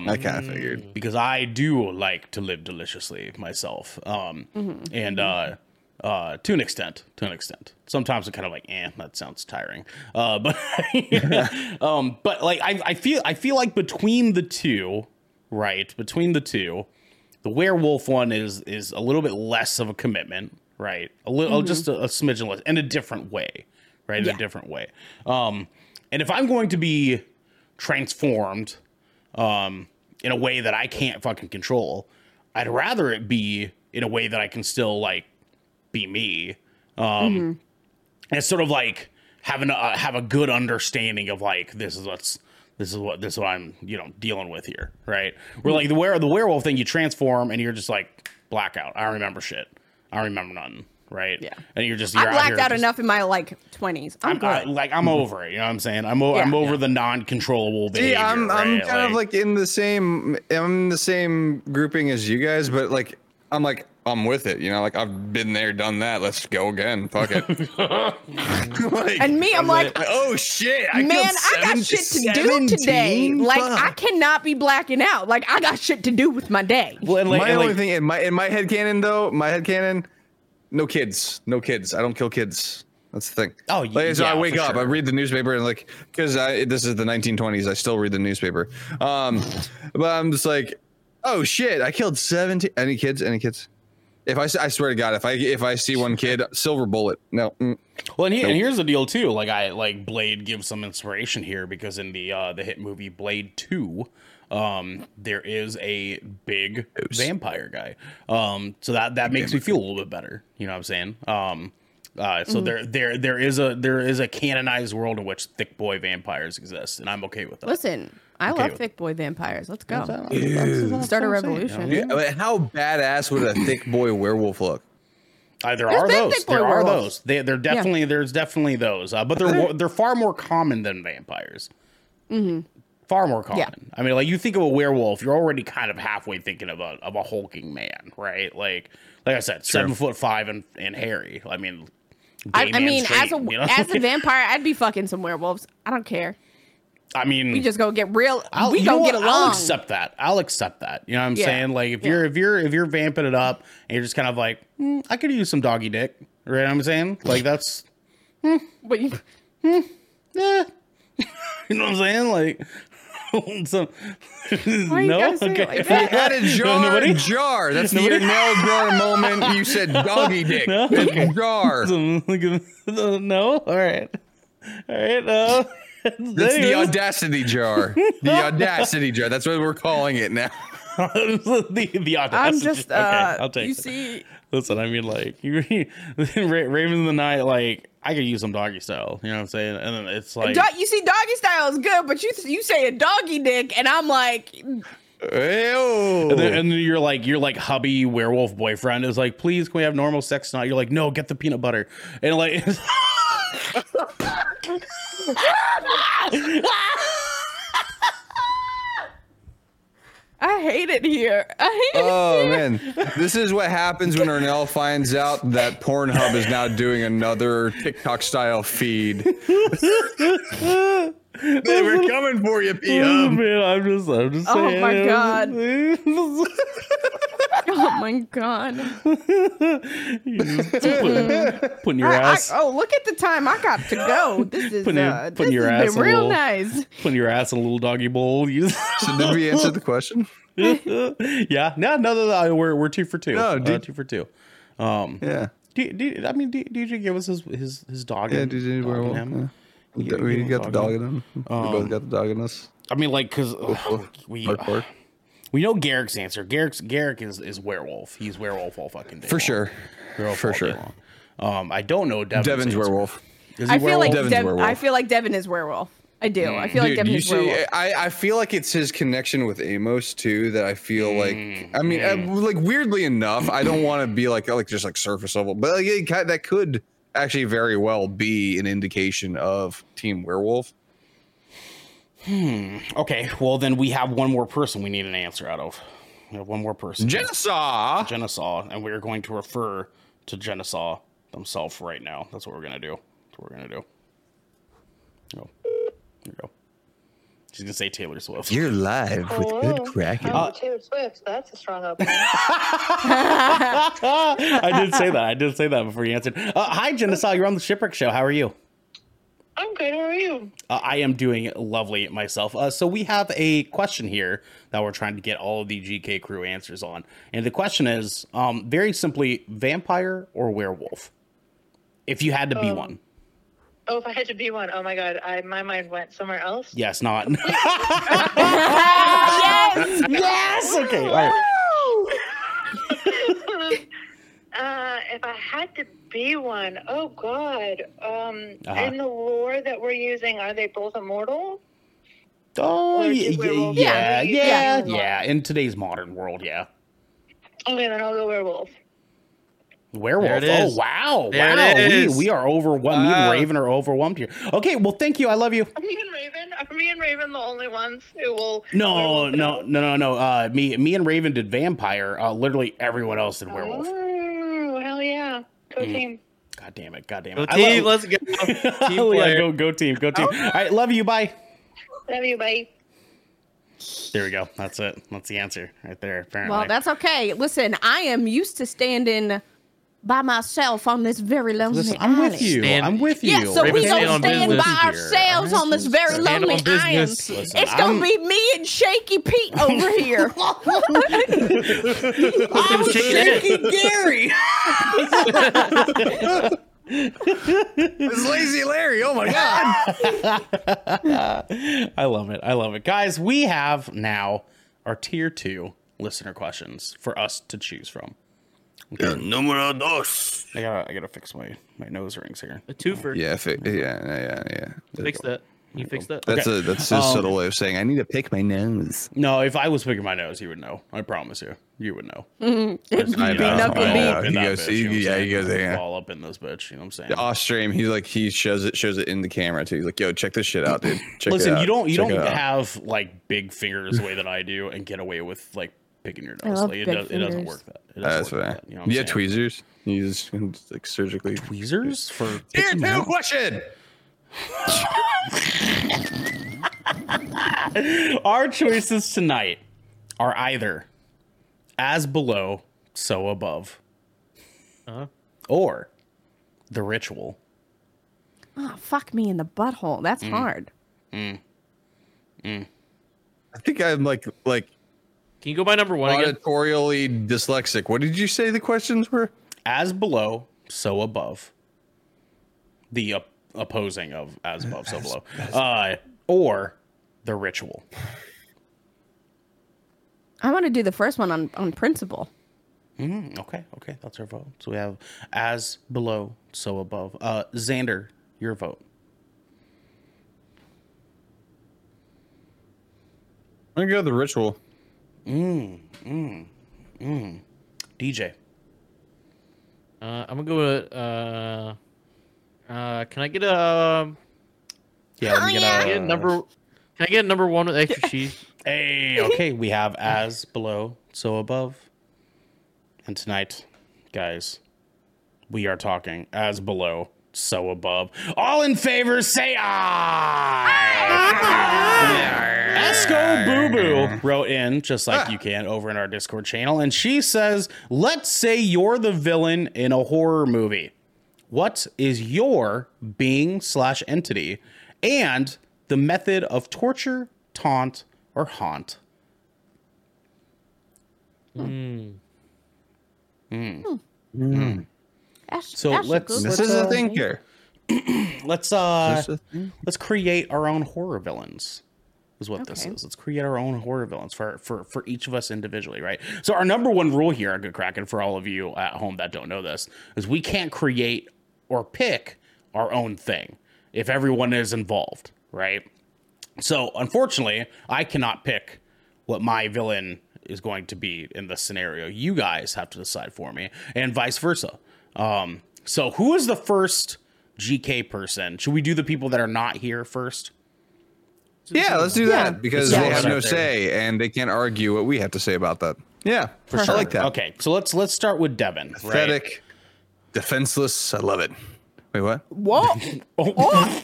I kind of figured because I do like to live deliciously myself, and to an extent. Sometimes I'm kind of like, that sounds tiring. But but like I feel like between the two, right? Between the two, the werewolf one is a little bit less of a commitment, right? A little, just a smidgen less, in a different way, right? Yeah. In a different way. And if I'm going to be transformed. In a way that I can't fucking control, I'd rather it be in a way that I can still like be me. And sort of like having have a good understanding of like this is what I'm dealing with here, right? Where like the werewolf thing, you transform and you're just like blackout. I don't remember shit. I don't remember nothing. Right. Yeah. And I blacked out enough in my like 20s. I'm over it. You know what I'm saying? I'm over the non-controllable behavior. Yeah, I'm kind of like in the same grouping as you guys, but like I'm with it. You know, like I've been there, done that. Let's go again. Fuck it. Like, and me, I'm like, oh shit! I got shit to do today. Like I cannot be blacking out. Like I got shit to do with my day. Well, and like, my only thing in my headcanon though, No kids. I don't kill kids. That's the thing. Oh, yeah. So I wake up, sure. I read the newspaper, and like, because this is the 1920s, I still read the newspaper. But I'm just like, oh shit, I killed 17. Any kids? If I swear to God, if I see one kid, silver bullet. No. Well, and here's the deal too. Like Blade gives some inspiration here because in the hit movie Blade 2. There is a big vampire guy. So that makes me feel a little bit better. You know what I'm saying? So there is a canonized world in which thick boy vampires exist, and I'm okay with that. Listen, I love thick boy vampires. Let's go. Start a revolution. Yeah, I mean, how badass would a thick boy werewolf look? There are those. There's definitely those. But they're far more common than vampires. Mm-hmm. Far more common. Yeah. I mean, like you think of a werewolf, you're already kind of halfway thinking of a hulking man, right? Like I said, true. 7'5" and hairy. I mean, as a vampire, I'd be fucking some werewolves. I don't care. I mean, we just go get real. We go get along. I'll accept that. You know what I'm saying? Like if you're vamping it up and you're just kind of like, I could use some doggy dick. Right? You know what I'm saying? Like that's. But yeah. You know what I'm saying? Like. So, no, okay. Like that? He had a jar. Nobody? Jar. That's nobody? The Nell jar moment. You said doggy dick. No? Okay. Jar. No. All right. That's the audacity jar. The audacity jar. That's what we're calling it now. the audacity. I'm just. Okay, I'll take. You it. See. Listen, I mean, like Raven in the Night, like. I could use some doggy style, you know what I'm saying? And then it's like... you see, doggy style is good, but you say a doggy dick, and I'm like... Ew. And then you're like hubby werewolf boyfriend is like, please, can we have normal sex tonight? You're like, no, get the peanut butter. And like... I hate it here. Man. This is what happens when Ernell finds out that Pornhub is now doing another TikTok style feed. They were coming for you, P. Oh, man, I'm just saying. Oh, my God. Oh, my God. Putting your ass. Look at the time. I got to go. This is putting your ass been real little, nice. Putting your ass in a little doggy bowl. Should nobody answer the question? Yeah. No, we're 2 for 2. No, dude. 2 for 2. Yeah. DJ gave us his dog. Yeah, DJ Werewolf. We got the dog in him. We both got the dog in us. I mean, like, because we know Garrick's answer. Garrick is werewolf. He's werewolf all fucking day. For long. Sure. Werewolf for sure. Long. I don't know Devin's answer. Werewolf. Is he I feel werewolf? Like werewolf. I feel like Devin is werewolf. I do. I feel like Devin is werewolf. I feel like it's his connection with Amos too that I feel like. I mean, like weirdly enough, I don't want to be like just like surface level, but like, that could. Actually very well be an indication of Team Werewolf. Okay, well then we have one more person we need an answer out of. We have one more person. Genesaw. And we're going to refer to Genesaw themselves right now. That's what we're going to do. Oh, there you go. She's going to say Taylor Swift. You're live with good cracking. Taylor Swift, that's a strong opening. I did say that before you answered. Hi, Genesaw. You're on the Shipwreck Show. How are you? I'm good. How are you? I am doing lovely myself. So we have a question here that we're trying to get all of the GK crew answers on. And the question is, very simply, vampire or werewolf? If you had to be one. Oh, if I had to be one, oh my God, my mind went somewhere else. Yes, not. Yes. Okay. All right. If I had to be one, oh God, in the lore that we're using, are they both immortal? Oh, yeah. In today's modern world, yeah. Okay, then I'll go werewolf. Werewolf. Oh, wow. We are overwhelmed. Me and Raven are overwhelmed here. Okay, well, thank you. I love you. Are me and Raven the only ones who will... No. Me and Raven did vampire. Literally everyone else did werewolf. Oh, hell yeah. Go team. God damn it. Go team. Let's go. Team yeah, go team. All right, love you. Bye. Love you. Bye. There we go. That's it. That's the answer right there, apparently. Well, that's okay. Listen, I am used to standing... by myself on this very lonely island. I'm with you. Yeah, so we don't stand by ourselves on this very lonely island. It's going to be me and Shaky Pete over here. I'm Shaky Gary. It's Lazy Larry. Oh, my God. I love it. Guys, we have now our tier 2 listener questions for us to choose from. Okay. Numero dos. I gotta fix my nose rings here. A twofer. Yeah. Fix that. You fix that. That's a subtle way of saying I need to pick my nose. No, if I was picking my nose, you would know. I promise you, would know. You guys hang all up in this bitch. You know what I'm saying? The off stream, he shows it in the camera too. He's like, yo, check this shit out, dude. Listen, you don't have like big fingers the way that I do and get away with like. Picking your nose, like, it doesn't work that. That's right. You know what I'm saying? Tweezers. You just like surgically tweezers for. Here's new question. Our choices tonight are either as below, so above, or the ritual. Oh, fuck me in the butthole. That's hard. I think I'm like. Can you go by number one again? Auditorially dyslexic. What did you say the questions were? As below, so above. The opposing of as above, so below. Or the ritual. I want to do the first one on principle. Okay, that's our vote. So we have as below, so above. Xander, your vote. I'm going to go the ritual. DJ. I'm going to go with... can I get a... Can I get number one with extra cheese? Hey, okay. We have as below, so above. And tonight, guys, we are talking as below, so above. All in favor, say aye. Esco Boo Boo wrote in, just like you can, over in our Discord channel. And she says, let's say you're the villain in a horror movie. What is your being/entity and the method of torture, taunt, or haunt? So let's. This is a thing here. Let's create our own horror villains. Is what this is. Let's create our own horror villains for each of us individually, right? So our number one rule here, at Good Kraken, for all of you at home that don't know this, is we can't create or pick our own thing if everyone is involved, right? So unfortunately, I cannot pick what my villain is going to be in this scenario. You guys have to decide for me, and vice versa. So who is the first GK person? Should we do the people that are not here first? Yeah, let's do that, because they have no say and they can't argue what we have to say about that. Yeah, for sure. I like that. Okay, so let's start with Devin. Pathetic, right? Defenseless. I love it. Wait, what? What? I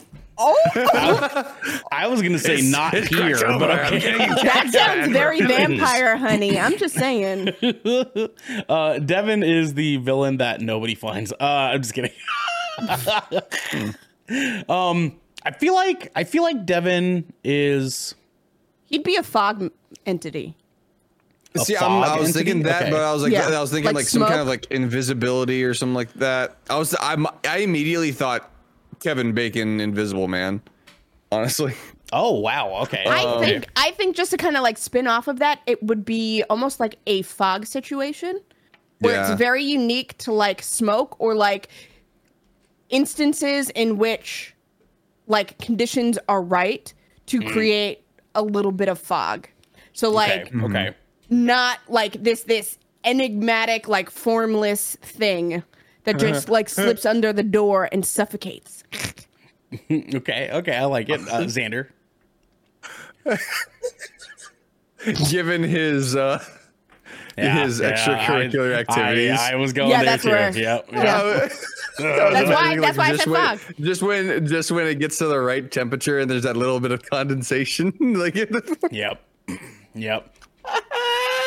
was gonna say not here, but okay. That sounds very vampire, honey. I'm just saying. Devin is the villain that nobody finds. I'm just kidding. I feel like Devin is. He'd be a fog entity. See, I was thinking like some kind of like invisibility or something like that. I immediately thought Kevin Bacon, Invisible Man. Honestly. Oh wow. Okay. I think just to kind of like spin off of that, it would be almost like a fog situation where it's very unique to like smoke or like instances in which like conditions are right to create a little bit of fog. So like not like this enigmatic like formless thing that just like slips under the door and suffocates. Okay, I like it. Xander. Given his extracurricular activities. I was going there too. That's why I said fog. Just when it gets to the right temperature and there's that little bit of condensation. Like Yep.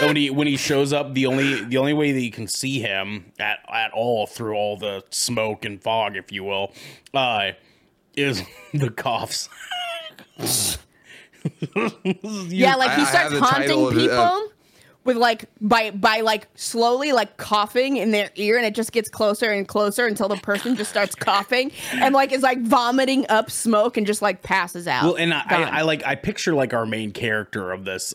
When he shows up, the only way that you can see him at all through all the smoke and fog, if you will, is the coughs. He starts haunting people with like by like slowly like coughing in their ear, and it just gets closer and closer until the person just starts coughing and like is like vomiting up smoke and just like passes out. Well, and I picture like our main character of this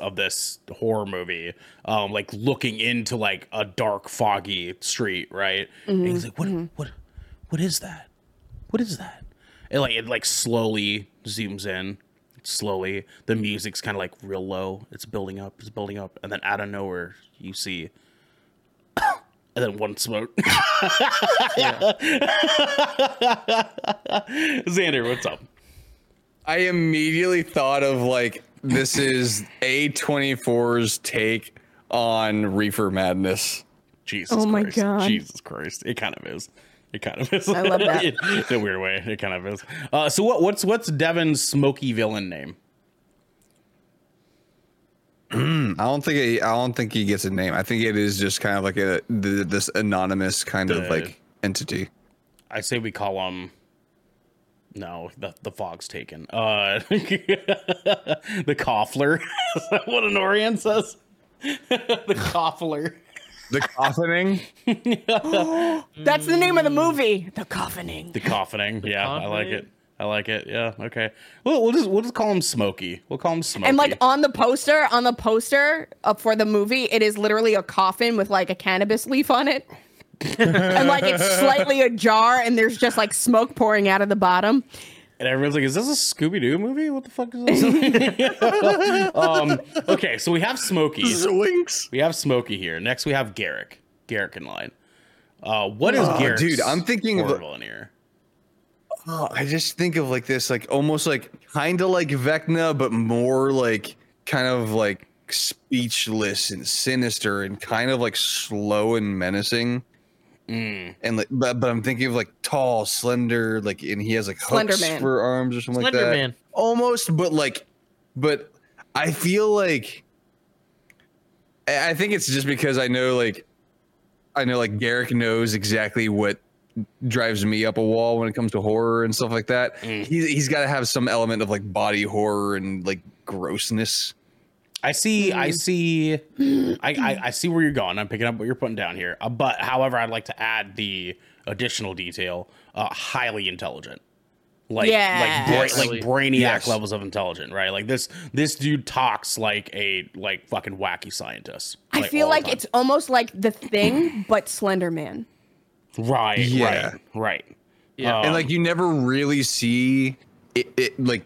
horror movie like looking into like a dark foggy street, right? And he's like, what is that? What is that? And like it like slowly zooms in. Slowly, the music's kind of like real low. It's building up, and then out of nowhere, you see, and then one smoke. Xander, what's up? I immediately thought of like this is A24's take on Reefer Madness. Jesus Christ! It kind of is. I love that. In a weird way, it kind of is. So what's Devin's smoky villain name? I don't think he gets a name. I think it is just kind of like this anonymous kind of like entity. I say we call him No, the fog's taken. The Coughler. Is that what an Orion says? The Coughler. The Coffining? That's the name of the movie. The Coffining. The Coffining. Yeah, I like it. I like it. Yeah. Okay. Well, we'll just call him Smokey. We'll call him Smokey. And like on the poster for the movie, it is literally a coffin with like a cannabis leaf on it, and like it's slightly ajar, and there's just like smoke pouring out of the bottom. And everyone's like, "Is this a Scooby-Doo movie? What the fuck is this?" Okay, so we have Smokey. Zoinks. We have Smokey here. Next, we have Garrick. Garrick in line. What is Garrick's? Dude, I'm thinking of in here. Oh, I just think of like this, like almost like kind of like Vecna, but more like kind of like speechless and sinister and kind of like slow and menacing. Mm. And like, but I'm thinking of like tall, slender, like, and he has like hooks for arms or something like that. Man. Almost, but I feel like I think it's just because I know like Garrick knows exactly what drives me up a wall when it comes to horror and stuff like that. Mm. He's got to have some element of like body horror and like grossness. I see where you're going. I'm picking up what you're putting down here. But however, I'd like to add the additional detail: highly intelligent, like brainiac levels of intelligent, right? Like this dude talks like a fucking wacky scientist. I feel like it's almost like The Thing, but Slender Man. Right. Yeah, and like you never really see it like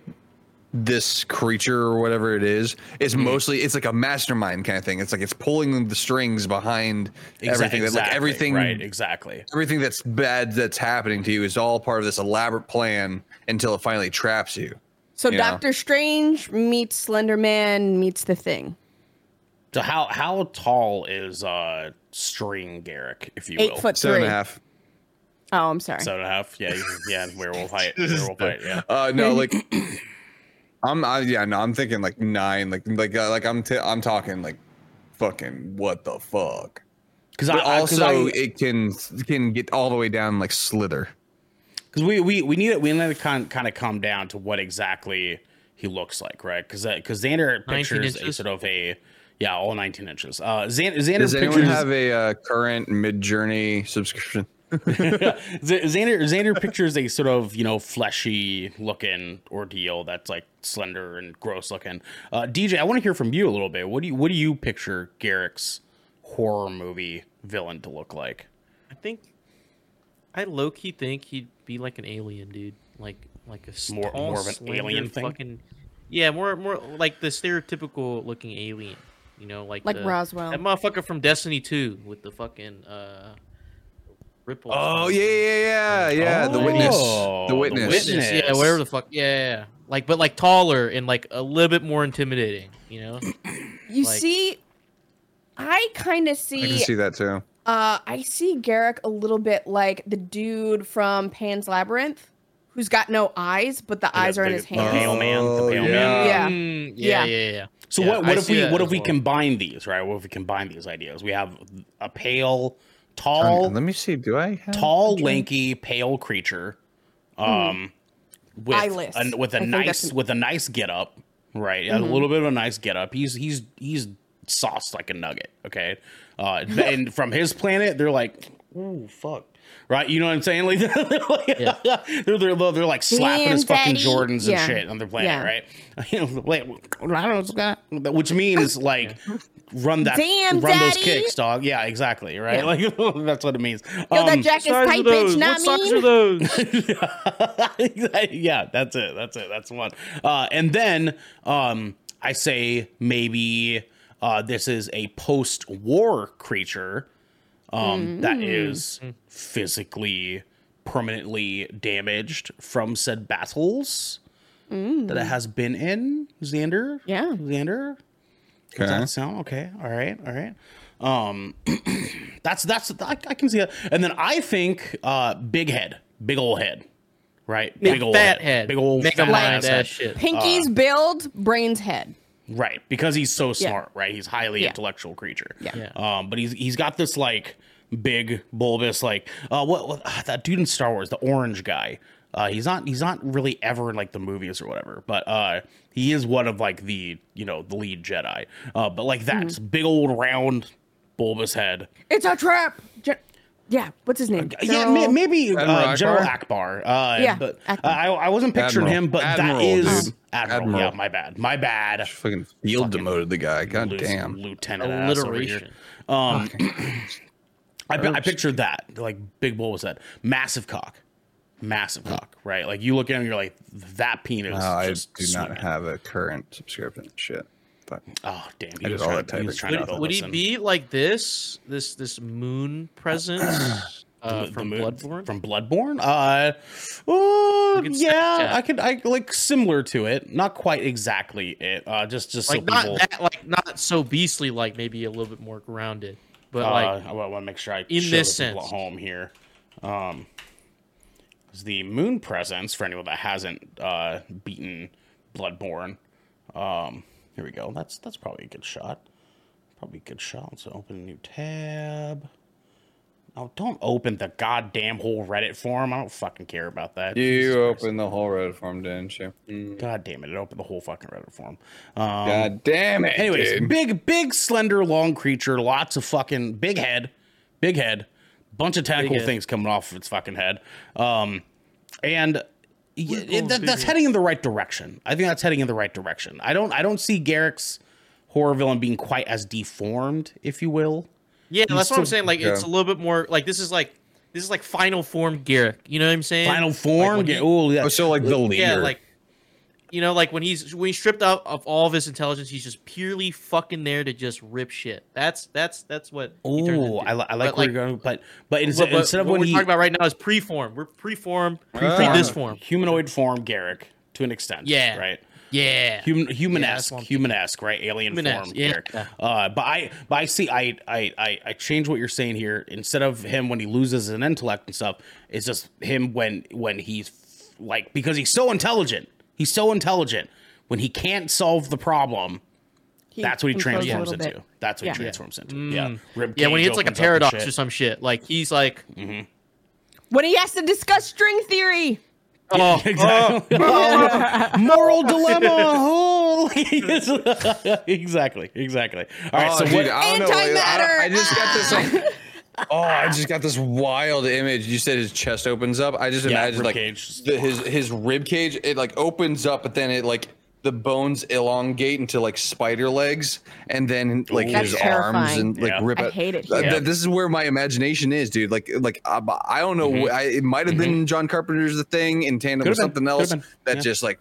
this creature or whatever it is. It's mostly it's like a mastermind kind of thing. It's like it's pulling the strings behind everything. Everything that's bad that's happening to you is all part of this elaborate plan until it finally traps you. So you Doctor Strange meets Slender Man meets The Thing. So how tall is String Garrick, if you will? 8 foot 3. 7.5. Oh, I'm sorry. 7.5. Yeah. Werewolf height. Yeah. No, like I'm thinking like 9. Like I'm talking like fucking what the fuck? Because also it can get all the way down like Slither. Because we need to kind of come down to what exactly he looks like, right? Because Xander pictures a sort of a. Yeah, all 19 inches. Xander does anyone have a current Midjourney subscription? Xander pictures a sort of, fleshy-looking ordeal that's, like, slender and gross-looking. DJ, I want to hear from you a little bit. What do you picture Garrick's horror movie villain to look like? I low-key think he'd be like an alien, dude. Like a more of an alien thing? Yeah, more like the stereotypical-looking alien. Like Roswell. That motherfucker from Destiny 2 with the fucking ripple. Oh, yeah. The Witness. Yeah, whatever the fuck. Yeah. But taller and like a little bit more intimidating, I can see that too. I see Garrick a little bit like the dude from Pan's Labyrinth. Who's got no eyes, but the eyes are in his hands. The pale man. Yeah. So what if we combine these, right? What if we combine these ideas? We have a pale, tall. Let me see. Do I have tall, lanky, pale creature, with a nice get up, right? Mm-hmm. A little bit of a nice get up. He's sauced like a nugget. Okay, and from his planet, they're like, ooh, fuck. Right, you know what I'm saying? Like, they're like slapping his fucking Jordans and shit on their planet, right? Which means like run those kicks, dog. Yeah, exactly, right? Yeah. Like that's what it means. Yo, that jacket's tight, bitch. Not me. What socks are those? Yeah, that's it. That's one. And then I say maybe this is a post-war creature. That is physically permanently damaged from said battles that it has been in. Xander? Yeah. Xander? Okay. Does that sound okay? All right. I can see that. And then I think big head. Big old head. Right? Big old fat head. Big old fat ass shit. Pinky's build, brain's head. Right, because he's so smart, right? He's highly intellectual creature. Yeah. But he's got this like big, bulbous, like that dude in Star Wars, the orange guy. He's not really ever in like the movies or whatever, but he is one of like the, you know, the lead Jedi. But like that big old round bulbous head. It's a trap. Yeah, what's his name? Maybe General Akbar. But Akbar. I wasn't picturing him, but Admiral, that is Admiral. Yeah, my bad. Just fucking field demoted the guy. God damn, Lieutenant alliteration. I pictured that, like big bull was that massive cock, right? Like you look at him, you're like, that penis. No, just I do swimming. Not have a current subscription. Shit. But oh damn! Would he be like this moon presence from Bloodborne? From Bloodborne? I like similar to it, not quite exactly it. Just like so not people... that, like not so beastly, like maybe a little bit more grounded. But like I want to make sure I in this sense at home here. The moon presence for anyone that hasn't beaten Bloodborne. Here we go. That's probably a good shot. Let's open a new tab. Oh, don't open the goddamn whole Reddit forum. I don't fucking care about that. You opened the whole Reddit forum, didn't you? God damn it. It opened the whole fucking Reddit forum. God damn it. Anyways, dude. Big, slender, long creature. Lots of fucking big head. Bunch of tentacle things coming off of its fucking head. That's heading in the right direction. I don't see Garrick's horror villain being quite as deformed, if you will. Yeah, that's what I'm saying. Like, it's a little bit more like this is like final form Garrick. You know what I'm saying? Final form. Like so like the leader. Yeah, like, you know, like when he's stripped out of all of his intelligence, he's just purely fucking there to just rip shit. That's what. Oh, I like where you're going, but instead of what we're talking about right now is preform. We're preform, this form, humanoid form, Garrick to an extent. Yeah, right. Yeah, humanesque, right? Alien form, Garrick. Yeah. But I see. I change what you're saying here. Instead of him when he loses an intellect and stuff, it's just him when he's like, because he's so intelligent. When he can't solve the problem, that's what he transforms into. Yeah. Yeah, when he hits like a paradox or some shit. Like, he's like... Mm-hmm. When he has to discuss string theory! Oh, exactly. Moral dilemma! Holy... Exactly. All right, so dude, what... Antimatter! I just got this... Like... I just got this wild image. You said his chest opens up. I just imagined like his rib cage. It like opens up, but then it like the bones elongate into like spider legs, and then like his arms and like rip. I hate it. This is where my imagination is, dude. Like I don't know. Mm-hmm. It might have been John Carpenter's The Thing in tandem with something else that just like.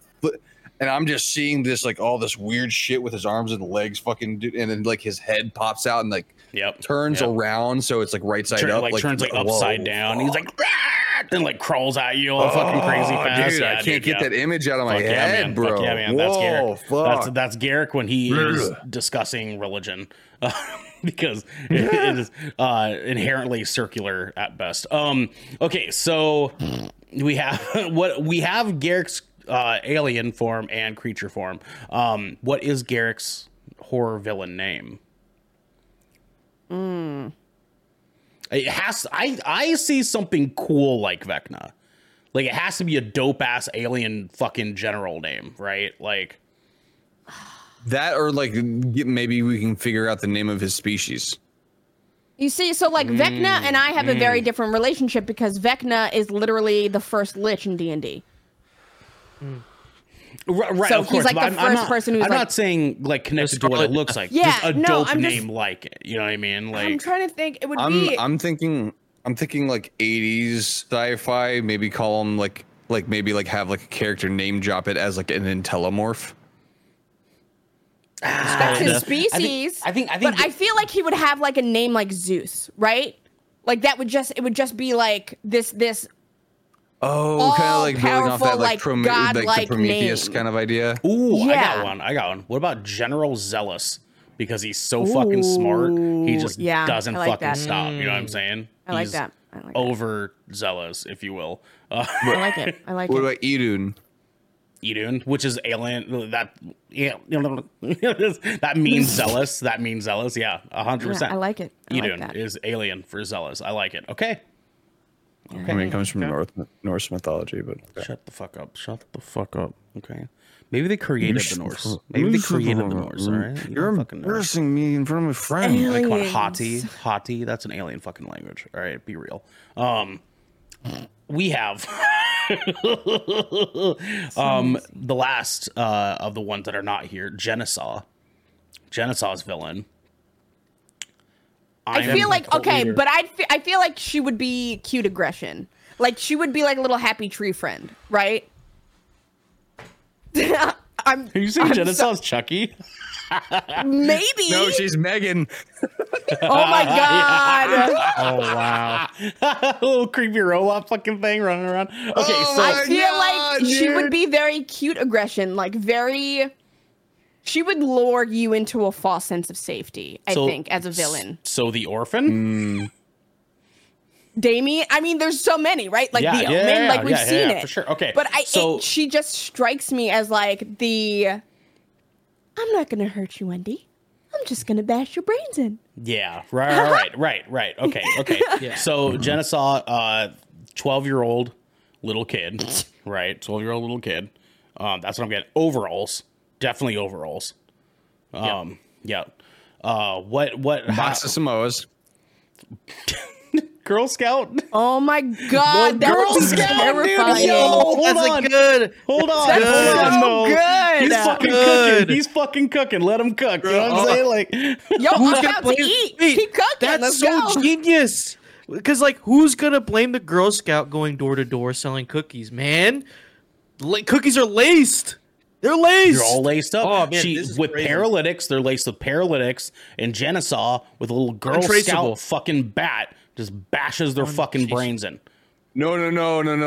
And I'm just seeing this, like, all this weird shit with his arms and legs fucking... and then, like, his head pops out and, like, turns around. So it's, like, right side up. Like turns, like, upside down. He's, like... Then, like, crawls at you all fucking crazy fast. Dude, I can't get that image out of my head, man. Bro. Fuck yeah, man. That's Garrick. That's Garrick when he is discussing religion. Because it is inherently circular at best. Okay, so we have... Garrick's... alien form and creature form. What is Garrick's horror villain name? It has. I see something cool like Vecna. Like, it has to be a dope ass alien fucking general name, right? Like that, or like maybe we can figure out the name of his species. You see, so like Vecna and I have a very different relationship because Vecna is literally the first lich in D&D. Right, so of course, he's like the first person who's. I'm not saying like connected to what it looks like. Yeah, just a dope name like it. You know what I mean? Like, I'm trying to think. It would be. I'm thinking like 80s sci-fi. Maybe call him like maybe like have like a character name drop it as like an Intellimorph. That's his species. I think. But I feel like he would have like a name like Zeus, right? Like that would just be like this. Oh, kind of like building off that like the Prometheus name. Kind of idea. Ooh, yeah. I got one. What about General Zealous? Because he's so fucking smart, he just doesn't like fucking stop. You know what I'm saying? He's like that. I like that. Overzealous, if you will. I like it. What about Idun? Idun, which is alien. That, yeah, that means zealous. That means zealous. Yeah, 100%. I like it. Idun like is alien for zealous. I like it. Okay. Okay. I mean, it comes from Norse mythology, but okay. Shut the fuck up. Shut the fuck up. Okay. Maybe they created the Norse. Maybe they created the Norse. All right. You're embarrassing me in front of my friend. Aliens. Like on Hati. Hati. That's an alien fucking language. All right. Be real. We have the last of the ones that are not here. Genesaw. Genesaw's villain. I feel like, okay, leader. But I feel like she would be cute aggression. Like, she would be like a little happy tree friend, right? Are you saying Genesaw's Chucky? Maybe. No, she's Megan. Oh, my God. Yeah. Oh, wow. A little creepy robot fucking thing running around. Okay, oh, so I feel God, like dude. She would be very cute aggression, like very... She would lure you into a false sense of safety, I think, as a villain. So the orphan? Mm. Damien? I mean, there's so many, right? Like, yeah, the Omen, yeah, like, we've seen it. For sure. Okay. But she just strikes me as, like, the, I'm not going to hurt you, Wendy. I'm just going to bash your brains in. Yeah. Right. Okay. Yeah. So, Genesaw, 12-year-old little kid, right? 12-year-old little kid. That's what I'm getting. Overalls. Definitely overalls. What box of Samoas? Girl Scout. Oh my God, that Girl was Scout, terrifying. Dude, yo, hold on. That's good. So good. He's fucking cooking. Let him cook. You know what I'm saying? Like, yo, I'm about to eat. Keep cooking. That's so genius. Because, like, who's gonna blame the Girl Scout going door to door selling cookies? Man, cookies are laced. They're laced. They're all laced up. Oh, man, with crazy. Paralytics. They're laced with paralytics. And Genesaw with a little Girl Scout fucking bat just bashes their fucking brains in. No.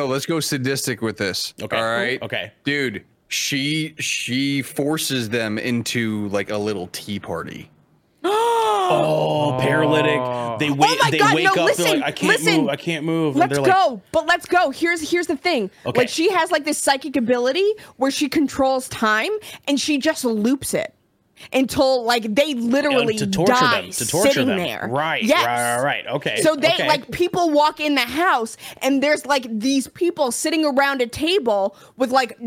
Let's go sadistic with this. Okay. All right. Okay. Dude, she forces them into like a little tea party. Oh, paralytic. They wait. Oh they God, wake no, up. Listen, they're like, I can't move. And let's go. Like, but let's go. Here's the thing. Okay. Like, she has like this psychic ability where she controls time and she just loops it until like they literally die to torture them. There. Right. Yes. Right. Okay. So they like people walk in the house and there's like these people sitting around a table with like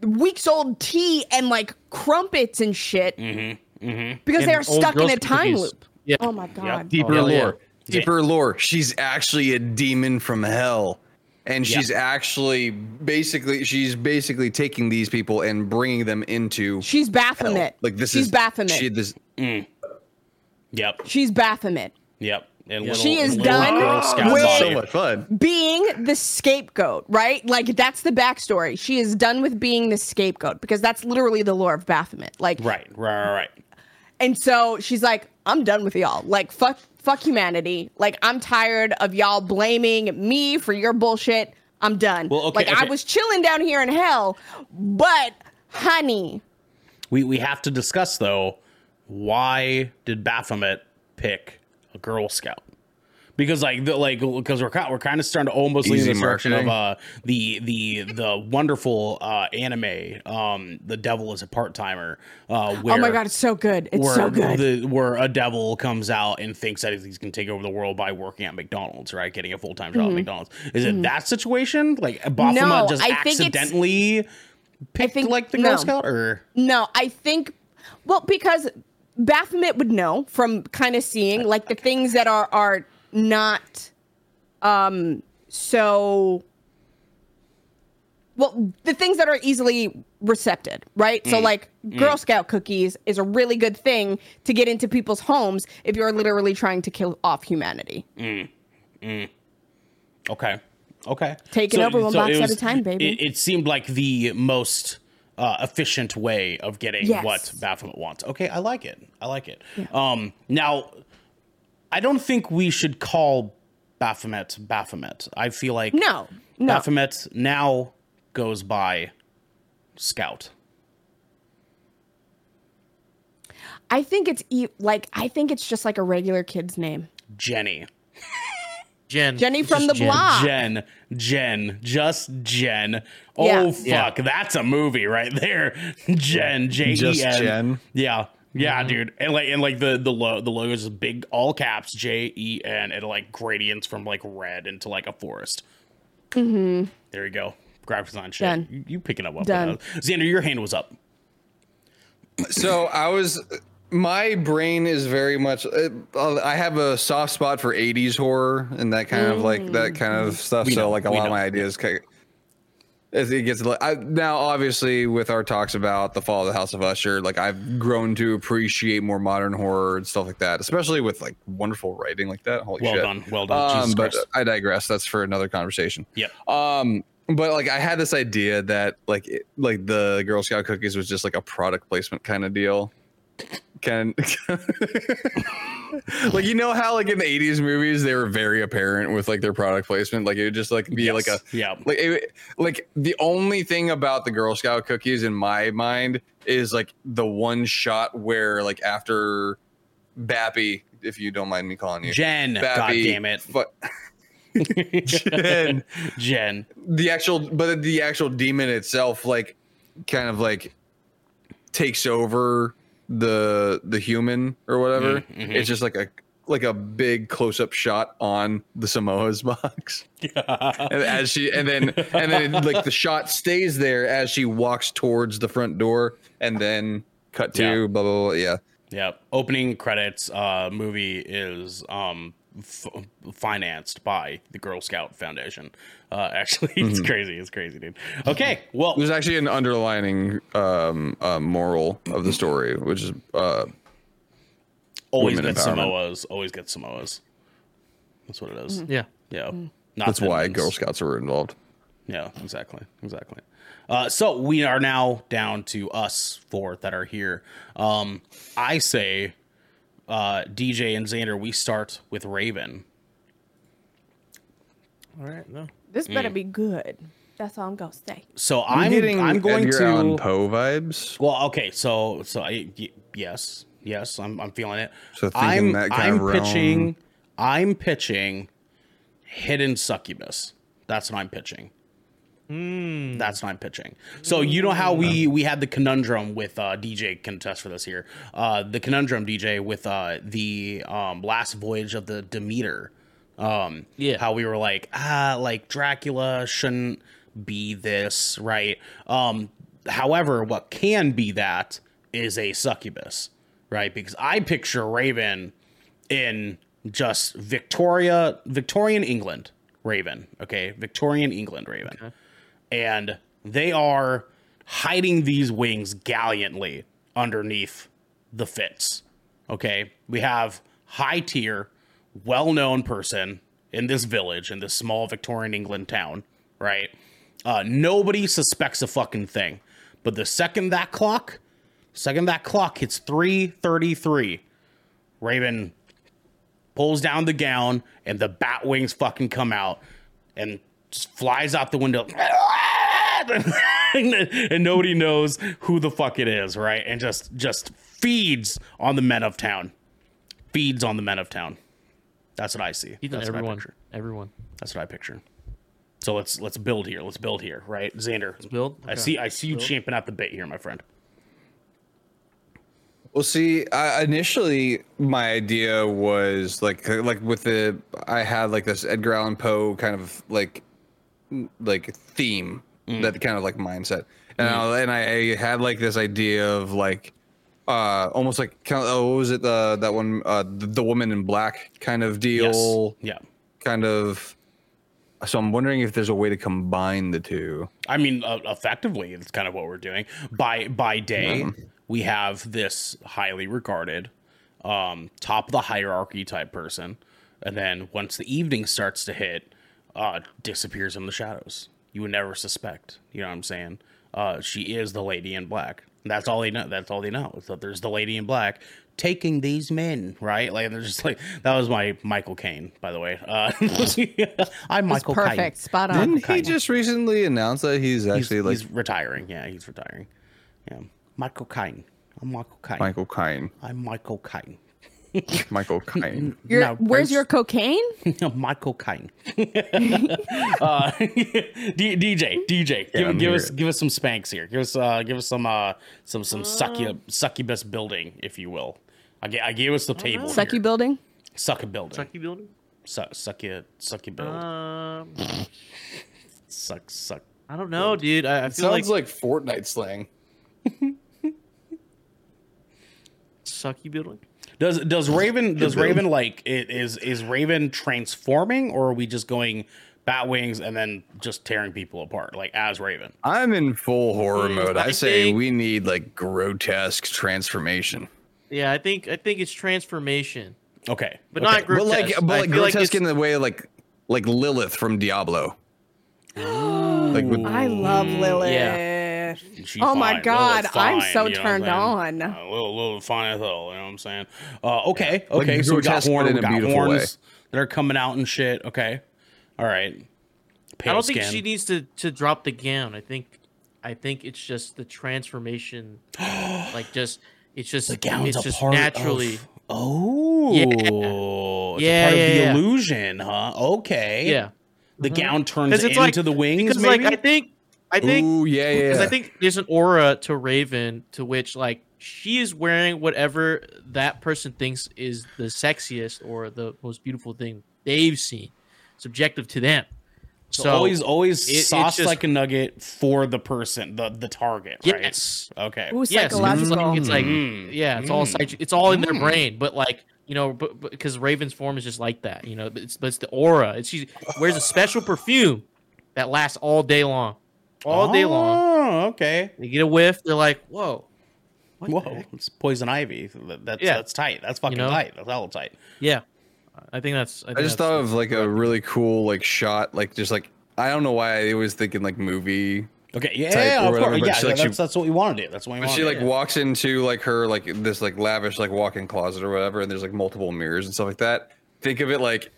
weeks old tea and like crumpets and shit. Mm-hmm. Mm-hmm. Because they are stuck in a time loop. Yeah. Oh my God. Yep. Deeper lore. Yeah. Deeper lore. She's actually a demon from hell. And she's actually basically taking these people and bringing them into. She's Baphomet. Hell. Like, this she's is Baphomet. Yep. She's Baphomet. Yep. And she is done with so much fun. Being the scapegoat, right? Like, that's the backstory. She is done with being the scapegoat because that's literally the lore of Baphomet. Like, right. And so she's like, I'm done with y'all. Like, fuck humanity. Like, I'm tired of y'all blaming me for your bullshit. I'm done. Well, I was chilling down here in hell, but honey, we have to discuss though. Why did Baphomet pick a Girl Scout? Because because we're kind of starting to almost lean in the direction of the wonderful anime, The Devil Is a Part-Timer. Where, oh my God, it's so good! Where a devil comes out and thinks that he's going to take over the world by working at McDonald's, right? Getting a full-time job at McDonald's. Is it that situation? Like Baphomet just accidentally picked the Girl Scout, or no? I think because Baphomet would know from kind of seeing like the things that are not the things that are easily recepted, right? So like Girl Scout cookies is a really good thing to get into people's homes if you're literally trying to kill off humanity. Okay. Take it over one box at a time, baby. It seemed like the most efficient way of getting what Baphomet wants. Okay, I like it. Yeah. Now, I don't think we should call Baphomet. I feel like no. Baphomet now goes by Scout. I think it's just like a regular kid's name. Jenny. Jen. Jenny from the block. Jen. Just Jen. Oh, yeah. Fuck. Yeah. That's a movie right there. Jen. J-E-N. Just Jen. Yeah. Yeah, mm-hmm. Dude. And like the logo is big, all caps, J-E-N, and like gradients from like red into like a forest. Mm-hmm. There you go. Graphic design shit. Done. You picking up. Done. Xander, your hand was up. So my brain is very much, I have a soft spot for 80s horror and that kind of like that kind of stuff. We so know, like a lot know. Of my ideas it gets now obviously with our talks about the fall of the House of Usher, like I've grown to appreciate more modern horror and stuff like that, especially with like wonderful writing like that. Holy well shit. Well done. Jesus but Christ. I digress. That's for another conversation. Yeah. But like I had this idea that like the Girl Scout cookies was just like a product placement kind of deal. Like you know how like in the 80s movies they were very apparent with like their product placement, like it would just like be yes. like a yeah like it, like the only thing about the Girl Scout cookies in my mind is like the one shot where like after Bappy, if you don't mind me calling you Jen, Bappy, god damn it, Jen the actual demon itself like kind of like takes over the human or whatever. Mm-hmm. It's just like a big close-up shot on the Samoa's box. Yeah. And as she and then like the shot stays there as she walks towards the front door and then cut to yeah. blah, blah, blah. Yeah. Yeah. Opening credits movie is financed by the Girl Scout Foundation. Actually, it's mm-hmm. crazy. It's crazy, dude. Okay, well, there's actually an underlining moral of the story, which is always get Samoas. Always get Samoas. That's what it is. Mm-hmm. Yeah, yeah. Mm-hmm. That's why Girl Scouts were involved. Yeah, exactly. So we are now down to us four that are here. I say. DJ and Xander, we start with Raven. All right, no. This better be good. That's all I'm gonna say. So I'm going Edgar to Allan Poe vibes. Well, okay, so I, yes, I'm feeling it. So I'm that kind I'm of pitching realm. I'm pitching Hidden Succubus. That's what I'm pitching. That's what I'm pitching. So you know how we had the conundrum with DJ can test for this here. The conundrum DJ with the Last Voyage of the Demeter. Yeah. How we were like like Dracula shouldn't be this, right? However, what can be that is a succubus, right? Because I picture Raven in just Victorian England Raven. Okay, Victorian England Raven. Okay. And they are hiding these wings gallantly underneath the fits. Okay, we have high tier, well-known person in this village, in this small Victorian England town, right? Nobody suspects a fucking thing. But the second that clock hits 3:33, Raven pulls down the gown and the bat wings fucking come out and just flies out the window. And nobody knows who the fuck it is, right? And just feeds on the men of town. That's what I see. That's everyone. That's what I picture. So let's build here. Right, Xander? Let's build. Okay. I see you champing at the bit here, my friend. Well, see, initially my idea was like with the I had like this Edgar Allan Poe kind of like theme. That kind of like mindset, and I had like this idea of like almost like what was it that one the Woman in Black kind of deal, yes. yeah, kind of. So I'm wondering if there's a way to combine the two. I mean, effectively, it's kind of what we're doing. By day, we have this highly regarded, top of the hierarchy type person, and then once the evening starts to hit, disappears in the shadows. You would never suspect. You know what I'm saying? She is the Lady in Black. That's all they know. Is that there's the Lady in Black taking these men, right? Like they're just like that was my Michael Caine, by the way. I'm Michael Caine. Perfect, spot on. Didn't he just recently announce that he's retiring? Yeah, he's retiring. Yeah, Michael Caine. I'm Michael Caine. Michael Caine. Where's your cocaine? Michael Caine. DJ, give us some spanks here. Give us some succubus building, if you will. I gave us the table. Sucky building. Suck. I don't know, dude. I feel sounds like Fortnite slang. Sucky building. Does Raven like it? Is Raven transforming, or are we just going bat wings and then just tearing people apart like as Raven? I'm in full horror mode. I say we need like grotesque transformation. Yeah, I think it's transformation. Okay, but not grotesque. But like grotesque in the way like Lilith from Diablo. Like I love Lilith. Yeah. Oh my God, I'm so turned on. A little fine as hell, you know what I'm saying? Okay. Like, so we got horns that are coming out and shit. Okay, all right. Pale I don't skin. Think she needs to drop the gown. I think it's just the transformation. It's just naturally. It's part of the illusion, huh? Okay. Yeah. The gown turns into the wings. Because maybe? I think. Ooh, yeah. Because I think there's an aura to Raven to which like she is wearing whatever that person thinks is the sexiest or the most beautiful thing they've seen, subjective to them. So always sauce just, like a nugget for the person, the target, right? Yes. Okay. Ooh, psychological. Yes. It's all in their brain, but like. You know, because Raven's form is just like that. You know, but it's the aura. She wears a special perfume that lasts all day long. Oh, okay. They get a whiff. They're like, whoa. Whoa. It's poison ivy. That's tight. That's fucking tight. That's all tight. Yeah. I just thought of like a really cool like shot. Like just like, I don't know why I was thinking like movie. Okay. Yeah. Of course. Yeah. That's what we want to do. That's what we want to do. But she walks into like her like this like lavish like walk-in closet or whatever, and there's like multiple mirrors and stuff like that. Think of it like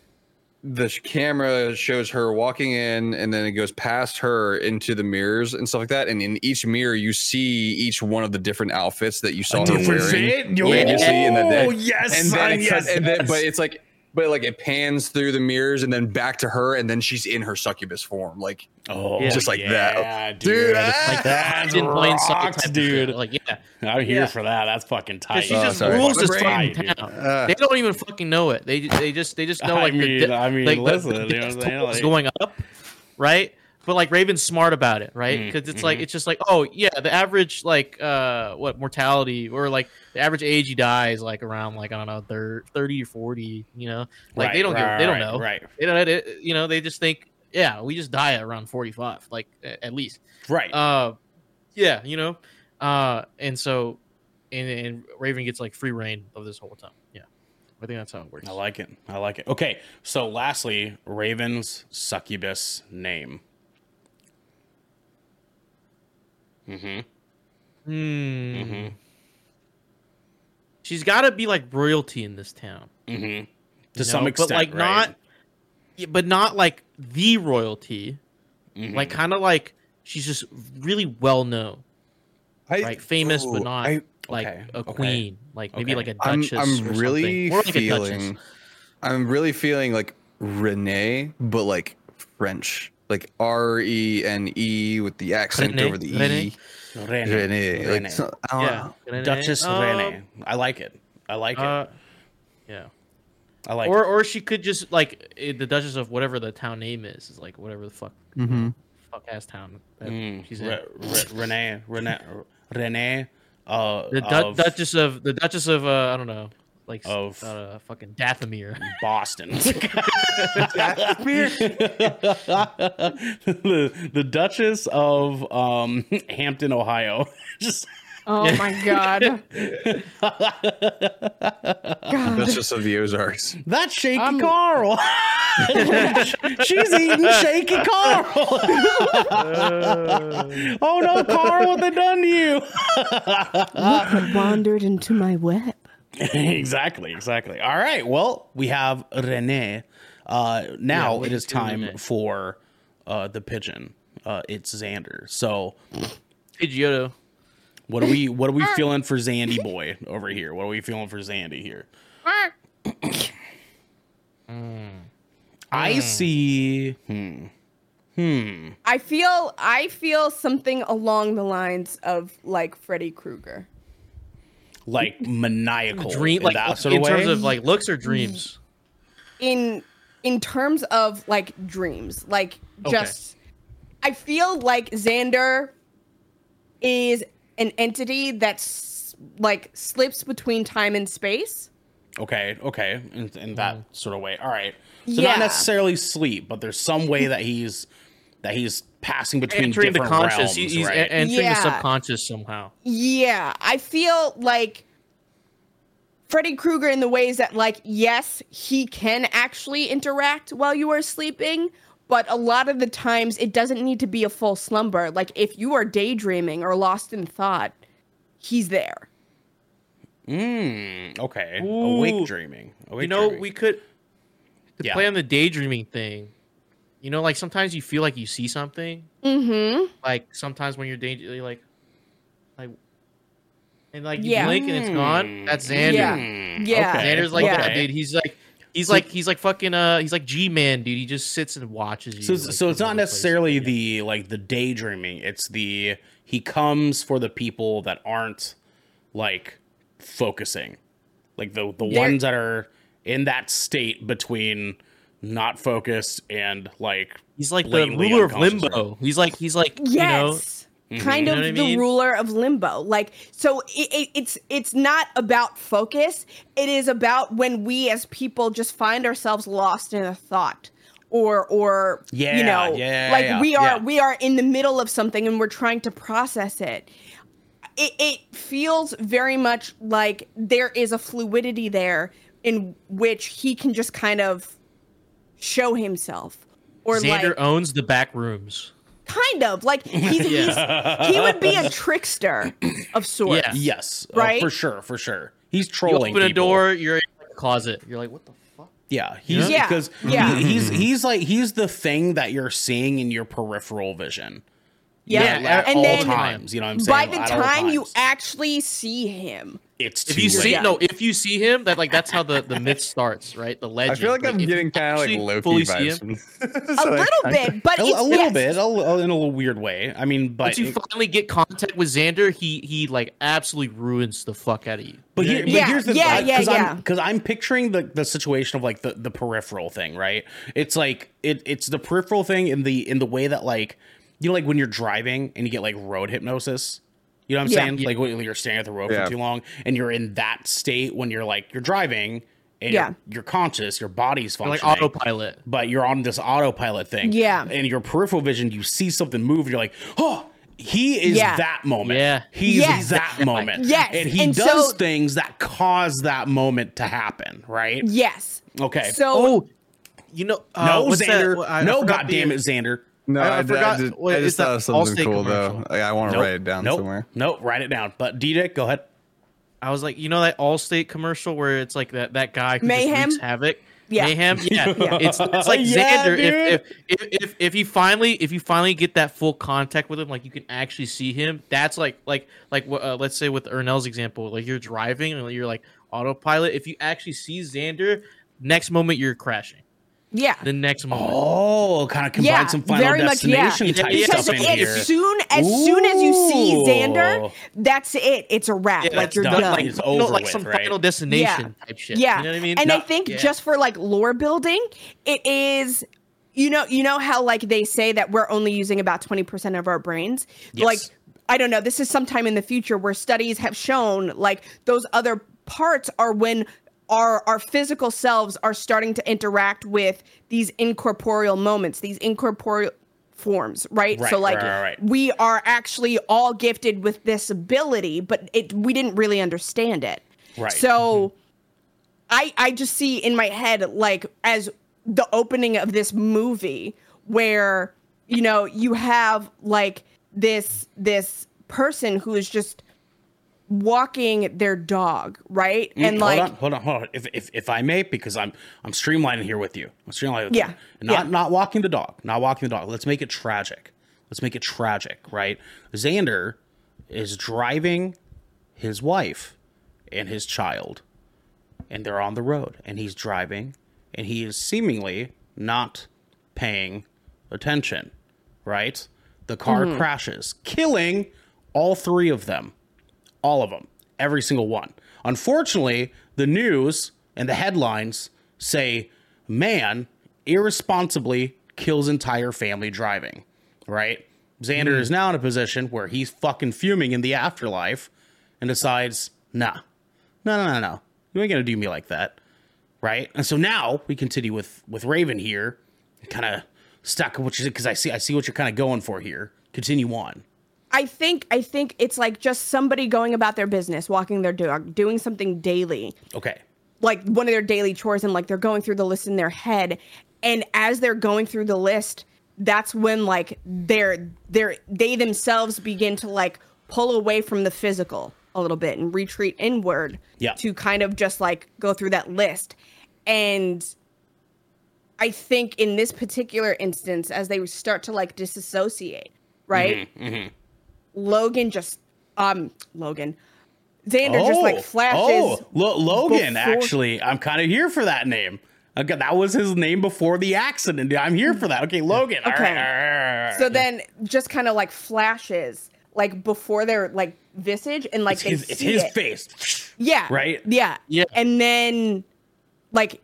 the camera shows her walking in, and then it goes past her into the mirrors and stuff like that. And in each mirror, you see each one of the different outfits that you saw her wearing. But it's like. But like it pans through the mirrors and then back to her, and then she's in her succubus form, like that, dude. Like that's rocks, dude. Like I'm here for that. That's fucking tight. She just rules this fucking town. They don't even fucking know it. They just know like. Listen, you know what I'm saying? Like, going up, right? But like Raven's smart about it, right? Because the average like mortality or like the average age you die is like around like I don't know 30 or 40, you know, like they don't know, right? They don't, you know, they just think we just die around 45, like at least, right? You know, and so Raven gets like free reign of this whole time. Yeah, I think that's how it works. I like it. Okay, so lastly, Raven's succubus name. She's got to be like royalty in this town. To some extent, but like right? not like the royalty. Like kind of like she's just really well known, like famous, but not like a queen. Like maybe like a duchess. I'm really feeling like Renee, but like French. Like R-E-N-E with the accent over the E. Renee. Duchess Renee. I like it. Yeah. I like it. Or she could just, like, the Duchess of whatever the town name is. Is like, whatever the fuck. Fuck-ass town that she's in. Renee. The Duchess of I don't know. Like of fucking Dathomir, Boston. the Duchess of Hampton, Ohio. My God. Duchess of the Ozarks. That's Shaky Carl. She's eating Shaky Carl. Oh no, Carl, what they done to you? Look who wandered into my web. Exactly. All right. Well, we have Renee. Now it is time for the pigeon. It's Xander. So, Pidgeotto. What are we feeling for Zandy boy over here? What are we feeling for Zandy here? I see. I feel something along the lines of like Freddy Krueger. Like maniacal dream, like that sort of way. In terms of like looks or dreams. In terms of like dreams, like just okay. I feel like Xander is an entity that's like slips between time and space. Okay, in that sort of way. All right, so not necessarily sleep, but there's some way that he's passing between entering different the conscious, realms. He's right? entering the subconscious somehow. Yeah, I feel like Freddy Krueger in the ways that, like, yes, he can actually interact while you are sleeping, but a lot of the times it doesn't need to be a full slumber. Like, if you are daydreaming or lost in thought, he's there. Okay. Ooh. Awake dreaming. We could play on the daydreaming thing. You know, like sometimes you feel like you see something. Mm-hmm. Like sometimes when you're daydreaming, you blink and it's gone. That's Xander. Yeah. Okay. Xander's like that, dude. He's like fucking he's like G-Man, dude. He just sits and watches you. So it's not necessarily the daydreaming. It's the he comes for the people that aren't like focusing, like the ones that are in that state between not focused and like he's like the ruler of limbo. He's like yes, you know, kind of, you know what I mean? The ruler of limbo. Like, so it's not about focus. It is about when we as people just find ourselves lost in a thought or you know, we are in the middle of something and we're trying to process it. It feels very much like there is a fluidity there in which he can just kind of show himself. Or Xander owns the back rooms. Kind of. Like, he would be a trickster of sorts. Yes. Right? For sure. He's trolling people. You open a door, you're in a closet. You're like, what the fuck? Yeah. He's the thing that you're seeing in your peripheral vision. At all times, you know what I'm saying? By the time you actually see him, it's too late. If you see him, that's how the myth starts, right? The legend. I feel like I'm getting kind of like Loki vibes. A little bit, in a little weird way. I mean, but once you finally get contact with Xander, he like absolutely ruins the fuck out of you. But here's the because I'm picturing the situation of like the peripheral thing, right? It's like it's the peripheral thing in the way that like. You know, like when you're driving and you get like road hypnosis, you know what I'm saying? Yeah. Like when you're standing at the road for too long and you're in that state when you're like, you're driving and you're conscious, your body's functioning. You're like autopilot. But you're on this autopilot thing. Yeah. And your peripheral vision, you see something move and you're like, oh, he is that moment. Yeah. He's that moment. Yes. And he does things that cause that moment to happen, right? Yes. Okay. So, you know, no, Xander. No, goddamn it, Xander. No, I forgot. I just thought of something cool, though. Like, I want to write it down somewhere. Nope, write it down. But DJ, go ahead. I was like, you know that Allstate commercial where it's like that guy who Mayhem? Just wreaks havoc? Yeah. Mayhem? Yeah. It's like Xander. If you finally get that full contact with him, like you can actually see him, that's like let's say with Ernell's example, like you're driving and you're like autopilot. If you actually see Xander, next moment you're crashing. Yeah. The next moment. Oh, kind of combine some Final Destination type stuff in here. As soon as you see Xander, that's it. It's a wrap. Like you're done. Like, it's over like some Final Destination type shit. Yeah. You know what I mean? And I think just for like lore building, it is. You know how like they say that we're only using about 20% of our brains. Yes. Like I don't know. This is sometime in the future where studies have shown like those other parts are when. Our physical selves are starting to interact with these incorporeal moments, these incorporeal forms, right? So like we are actually all gifted with this ability, but we didn't really understand it. Right. So I just see in my head like as the opening of this movie where, you know, you have like this person who is just walking their dog, right? And like hold on. If I may, because I'm streamlining here with you. Not walking the dog. Let's make it tragic, right? Xander is driving his wife and his child. and they're on the road, and he's driving, and he is seemingly not paying attention, right? The car crashes, killing all three of them. All of them. Every single one. Unfortunately, the news and the headlines say, man irresponsibly kills entire family driving, right? Xander is now in a position where he's fucking fuming in the afterlife and decides, no. You ain't going to do me like that, right? And so now we continue with Raven here, kind of stuck with what you said, because I see what you're kind of going for here. Continue on. I think it's like just somebody going about their business, walking their dog, doing something daily. Okay. Like one of their daily chores, and like they're going through the list in their head. And as they're going through the list, that's when like they themselves begin to like pull away from the physical a little bit and retreat inward to kind of just like go through that list. And I think in this particular instance, as they start to like disassociate, right? Mm-hmm. Xander just like flashes. Oh, Logan, actually. I'm kind of here for that name. Okay, that was his name before the accident. I'm here for that. Okay, Logan. Okay. Right. So then just kind of like flashes like before their like visage, and like it's his face. Yeah. Right? Yeah. And then like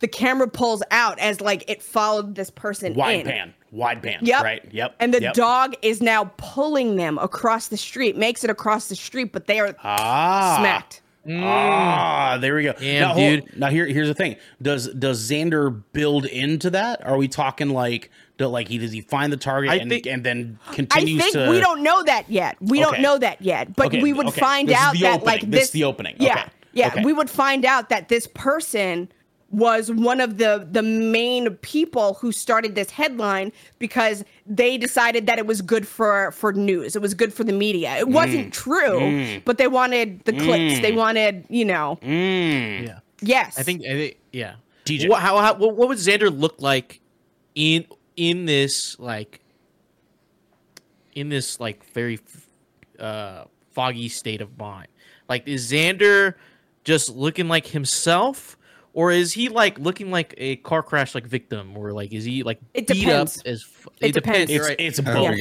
the camera pulls out as like it followed this person wide pan. Yep. Right. Yep. And the dog is now pulling them across the street, makes it across the street, but they are smacked. There we go. Damn, now, dude. Now here's the thing. Does Xander build into that? Are we talking like, does he find the target and then continues to? I think we don't know that yet. But we would find out that opening. Like this is the opening. Yeah. Okay. Yeah. Okay. We would find out that this person was one of the main people who started this headline because they decided that it was good for news. It was good for the media. It wasn't true, but they wanted the clicks. They wanted, you know. Yeah. Yes. I think yeah. DJ. What would Xander look like in this like very foggy state of mind? Like, is Xander just looking like himself? Or is he like looking like a car crash like victim, or like is he like beat up as? It depends. Right? It's both.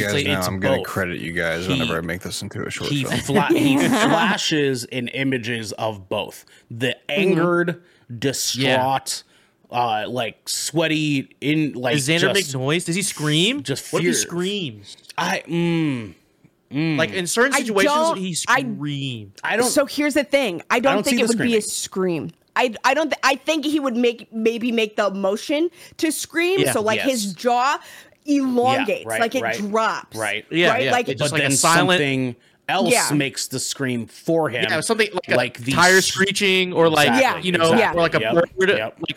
I'm gonna credit you guys whenever I make this into a short film. He flashes in images of both the angered, distraught, like sweaty in like. Does Xander make noise? Does he scream? Just fear. What if he screams? Like in certain situations, he screamed. So here's the thing. I don't think it would be a scream. I think he would make the motion to scream. Yeah, so like his jaw elongates, it drops. Right. Yeah. Right? Yeah. Like it's just like a silent something else makes the scream for him. Yeah, something like the tire screeching or like or like a bird, like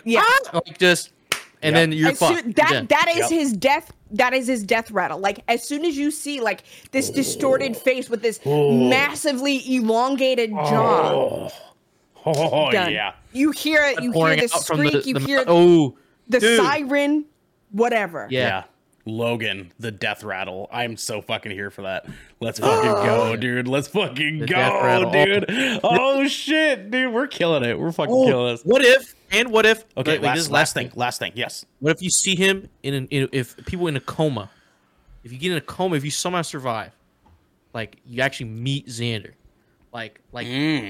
just and then you're fucked. That is his death. That is his death rattle. Like as soon as you see like this distorted face with this massively elongated jaw. Oh, yeah. You hear it. You hear the squeak. You hear the siren, whatever. Yeah. Logan, the death rattle. I'm so fucking here for that. Let's fucking go, dude. Let's fucking go, dude. Oh, shit, dude. We're killing it. We're fucking killing us. What if? Okay, wait, this is last thing. Yes. What if you see him if people in a coma, if you get in a coma, if you somehow survive, like you actually meet Xander.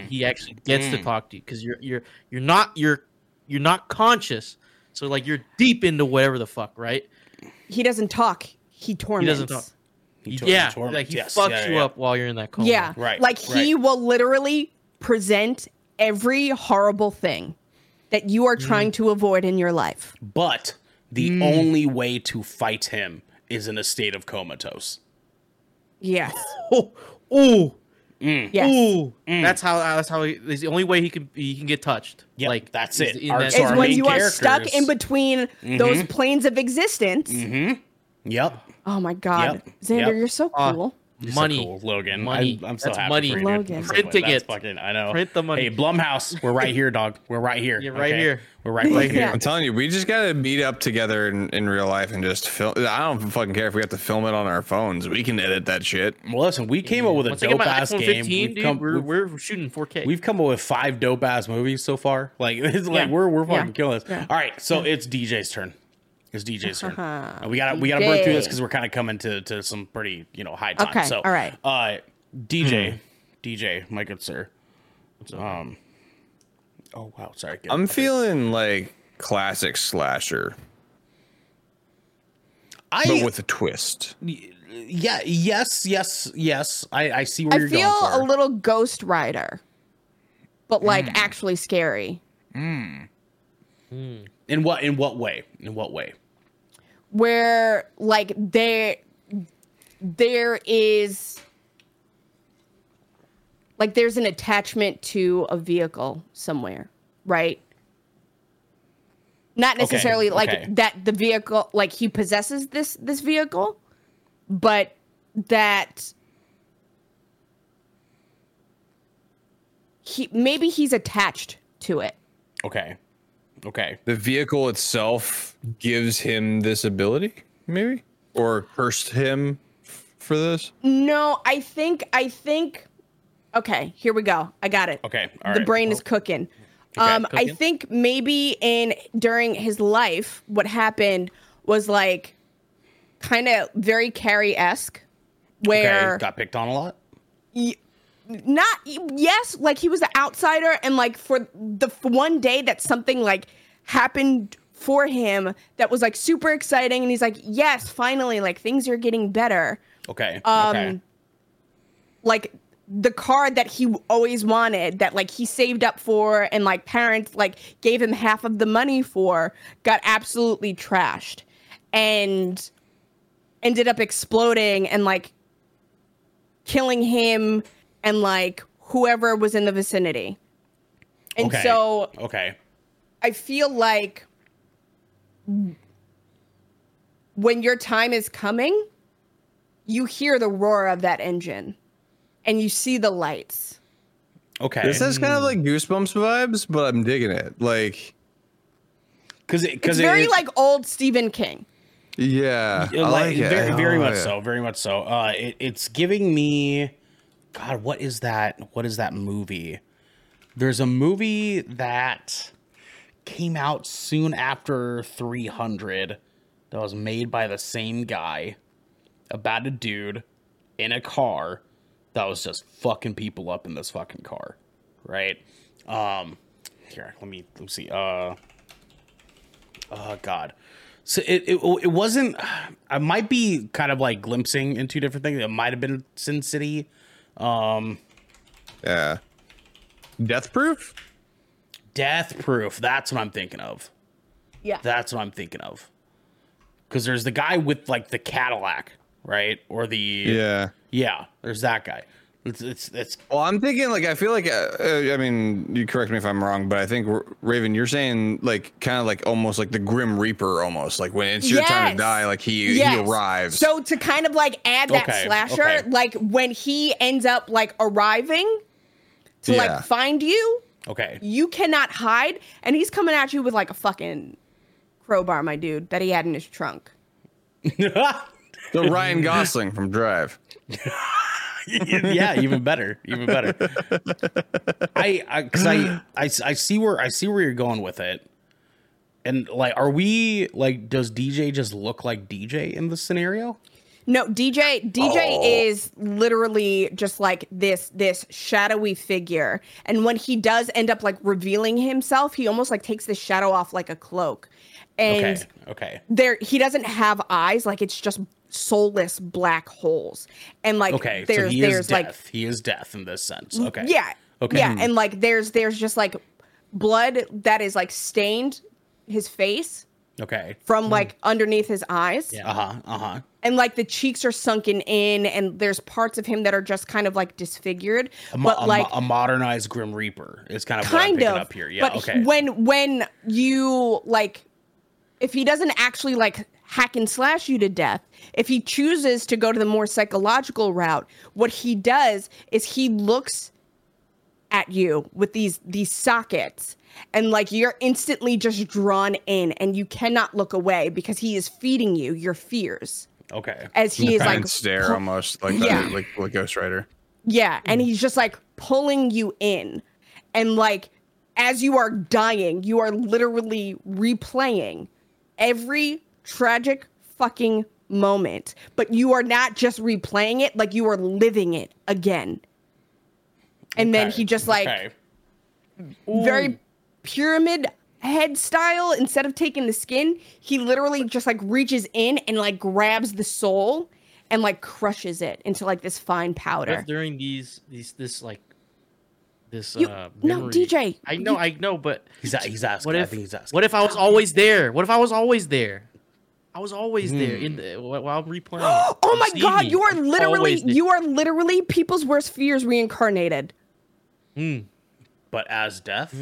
He actually gets to talk to you because you're not conscious, so like you're deep into whatever the fuck, right? He doesn't talk. He torments. He fucks you up while you're in that coma. Yeah, right. Like he will literally present every horrible thing that you are trying to avoid in your life. But the only way to fight him is in a state of comatose. Yes. Yes. Ooh, that's how it's the only way he can get touched. Yeah, like that's it. Is when you are stuck in between those planes of existence. Yep. Oh my God, yep. Xander, you're so cool. money, so cool, Logan. Money. I'm so that's happy money. For you, Logan. So printing it. Fucking, I know. Print the money. Hey, Blumhouse, we're right here, dog. We're right here. You're right here. We're right here. I'm telling you, we just gotta meet up together in real life and just film. I don't fucking care if we have to film it on our phones. We can edit that shit. Well, listen, we came up with a dope ass game. 15, dude, we're shooting 4K. We've come up with 5 dope ass movies so far. Like it's like we're fucking killing this. Yeah. All right, so it's DJ's turn. It's DJ's turn. We gotta burn through this because we're kind of coming to some pretty high time. Okay, so all right, DJ, my good sir. Oh wow, sorry. I'm feeling like classic slasher, but with a twist. Yeah. Yes. I see where you're going. I feel a little Ghost Rider, but like actually scary. In what way? Where like there is like there's an attachment to a vehicle somewhere, right? Not necessarily that the vehicle, like he possesses this vehicle, but that he's attached to it. Okay. The vehicle itself gives him this ability, maybe, or cursed him for this. No, I think. Okay, here we go. I got it. Okay, all right. The brain is cooking. Okay, cooking. I think maybe during his life, what happened was like kind of very Carrie-esque, where got picked on a lot. Like he was an outsider, and like for the one day that something like happened for him that was like super exciting, and he's like, yes, finally, like things are getting better. Like the car that he always wanted, that like he saved up for, and like parents like gave him half of the money for, got absolutely trashed, and ended up exploding and like killing him. And like whoever was in the vicinity. And so I feel like when your time is coming, you hear the roar of that engine and you see the lights. Okay. This has kind of like Goosebumps vibes, but I'm digging it. Like, cause it's very like old Stephen King. Yeah. Like it. Very much so. It's giving me. God, what is that? What is that movie? There's a movie that came out soon after 300 that was made by the same guy about a dude in a car that was just fucking people up in this fucking car, right? Here, let me see. Oh God. So it wasn't. I might be kind of like glimpsing into different things. It might have been Sin City. Yeah. Death Proof. That's what I'm thinking of. Yeah. That's what I'm thinking of. Because there's the guy with like the Cadillac, right? Or the there's that guy. It's. Well, I'm thinking like I feel like I mean, you correct me if I'm wrong, but I think Raven, you're saying like kind of like almost like the Grim Reaper, almost like when it's your time to die, like he arrives. So to kind of like add that slasher, like when he ends up like arriving to like find you, you cannot hide, and he's coming at you with like a fucking crowbar, my dude, that he had in his trunk. The Ryan Gosling from Drive. Yeah, even better. I see where you're going with it, and like, are we like? Does DJ just look like DJ in the scenario? No, DJ is literally just like this shadowy figure, and when he does end up like revealing himself, he almost like takes the shadow off like a cloak, and there he doesn't have eyes, like it's just. Soulless black holes, and like there's so there's like he is death in this sense. And like there's just like blood that is like stained his face from like underneath his eyes and like the cheeks are sunken in, and there's parts of him that are just kind of like disfigured, but like a modernized Grim Reaper is kind of what I'm picking up here. When you like if he doesn't actually like hack and slash you to death. If he chooses to go to the more psychological route, what he does is he looks at you with these sockets, and like you're instantly just drawn in and you cannot look away because he is feeding you your fears. Okay. As he is like stare almost like yeah. that, like Ghost Rider. Yeah, and he's just like pulling you in, and like as you are dying, you are literally replaying every tragic fucking moment, but you are not just replaying it, like you are living it again. And okay. then he just like okay. very pyramid head style, instead of taking the skin, he literally just like reaches in and like grabs the soul and like crushes it into like this fine powder. But during memory, DJ. I know, but he's asking. What if, I think he's asking. What if I was always there? I was always there in the, while replaying. Oh my God! You are literally people's worst fears reincarnated. But as death.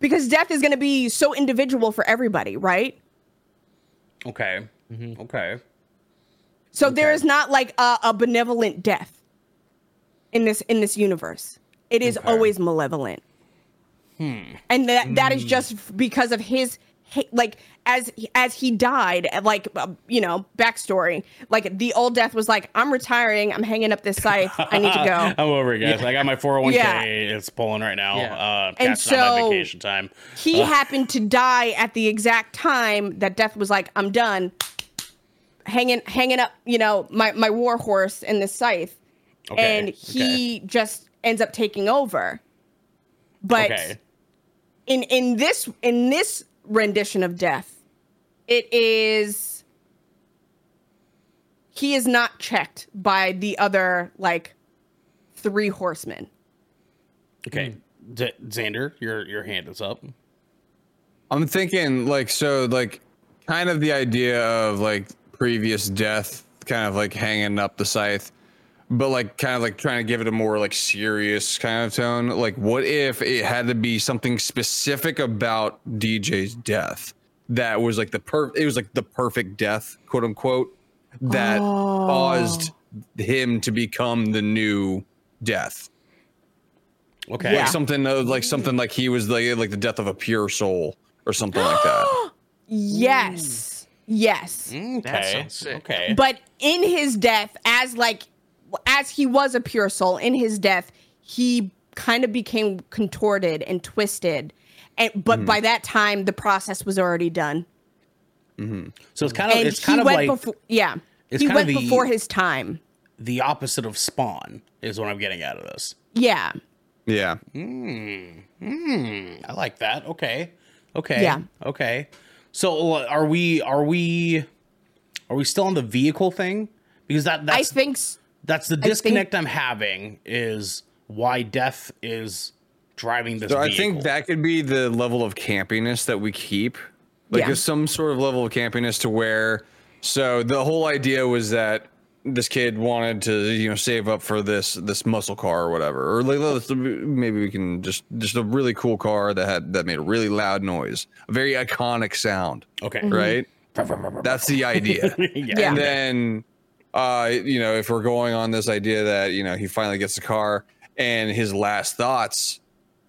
Because death is going to be so individual for everybody, right? Okay. Mm-hmm. Okay. So there is not like a benevolent death in this universe. It is always malevolent. And that is just because of his like as he died, like backstory. Like the old death was like, I'm retiring. I'm hanging up this scythe. I need to go. I'm over, guys. Yeah. I got my 401k. Yeah. It's pulling right now. Yeah. And so not my vacation time. He happened to die at the exact time that death was like, I'm done. Hanging up, my war horse and the scythe, and he just ends up taking over. But in this rendition of death, it is he is not checked by the other like three horsemen. Okay. Xander, your hand is up. I'm thinking like, so like kind of the idea of like previous death kind of like hanging up the scythe, but like kind of like trying to give it a more like serious kind of tone. Like what if it had to be something specific about DJ's death that was like the perfect death, quote unquote, that caused him to become the new death. Okay. Yeah. Like something like he was like the death of a pure soul or something like that. Yes. Okay. That sounds sick. Okay. But in his death, as he was a pure soul, in his death, he kind of became contorted and twisted. But by that time, the process was already done. Mm-hmm. So he went before his time. The opposite of Spawn is what I'm getting out of this. Yeah. Yeah. I like that. Okay. Yeah. Okay. So are we still on the vehicle thing? Because that's I think so. That's the disconnect I'm having, is why death is driving this vehicle. I think that could be the level of campiness that we keep. Like there's some sort of level of campiness to where, so the whole idea was that this kid wanted to, save up for this muscle car or whatever, or like, maybe we can just a really cool car that made a really loud noise, a very iconic sound. Okay. Mm-hmm. Right. That's the idea. Yeah. And then, if we're going on this idea that, he finally gets the car and his last thoughts,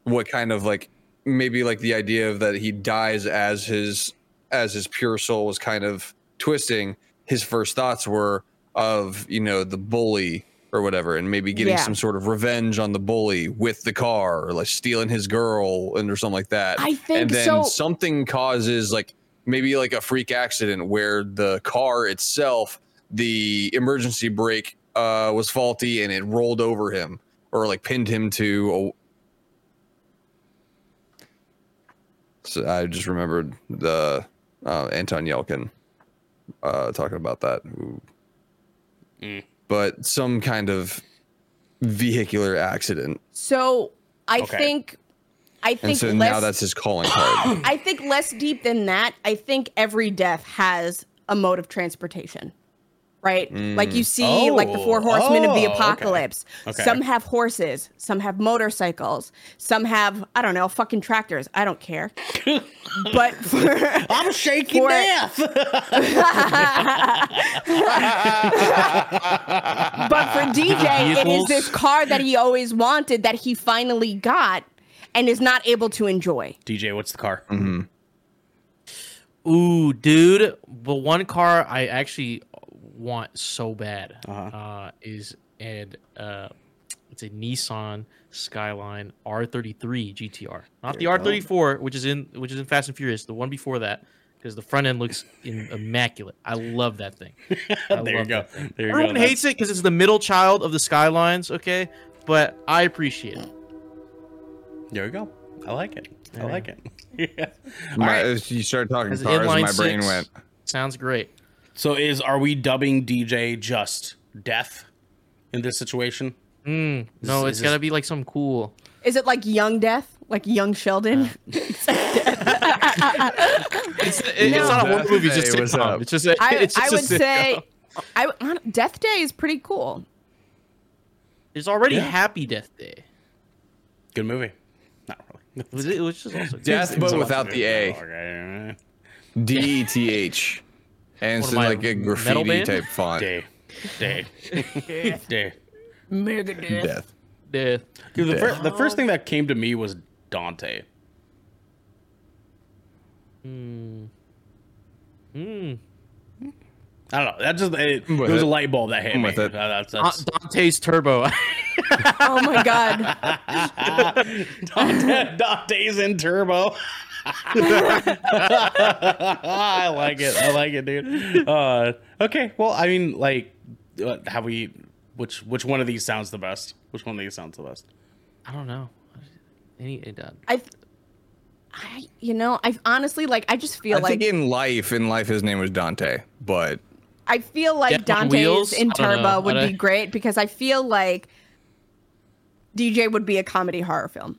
what kind of like, maybe like the idea of that he dies as his pure soul was kind of twisting. His first thoughts were of, the bully or whatever, and maybe getting some sort of revenge on the bully with the car, or like stealing his girl or something like that. I think and then something causes like maybe like a freak accident where the car itself, the emergency brake was faulty and it rolled over him or like pinned him to so I just remembered the Anton Yelkin talking about that. But some kind of vehicular accident. So I think and so less, now that's his calling card. I think less deep than that. I think every death has a mode of transportation. right? Like you see like the four horsemen of the apocalypse. Okay. Some have horses, some have motorcycles, some have, I don't know, fucking tractors. I don't care. But I'm shaking death. But for DJ, it is this car that he always wanted that he finally got and is not able to enjoy. DJ, what's the car? Mm-hmm. Ooh, dude, the one car I actually want so bad is it's a Nissan Skyline R33 GTR, not the R34, which is in Fast and Furious, the one before that, because the front end looks immaculate. I love that thing. There you go. Everyone hates it because it's the middle child of the Skylines, okay? But I appreciate it. There we go. I like it. I like it. Yeah. As you started talking cars, my brain went. Sounds great. So are we dubbing DJ just death in this situation? No, it's got to be like some cool. Is it like young death? Like young Sheldon? It's not a whole movie. Just sitcom. It's just I would say Death Day is pretty cool. There's already Happy Death Day. Good movie. Not really. It was just also death, but without the A. DETH. And it's like a graffiti type font. Day. Mega death. Death. Dude, the first thing that came to me was Dante. I don't know. That just it was a light bulb that hit me. That's Dante's Turbo. Oh my god. Dante's in Turbo. I like it, dude. Okay, well, I mean, like, have we? Which one of these sounds the best? Which one of these sounds the best? I don't know. I honestly like. I just feel like in life, his name was Dante, but I feel like Dante's in Turbo would be great because I feel like DJ would be a comedy horror film.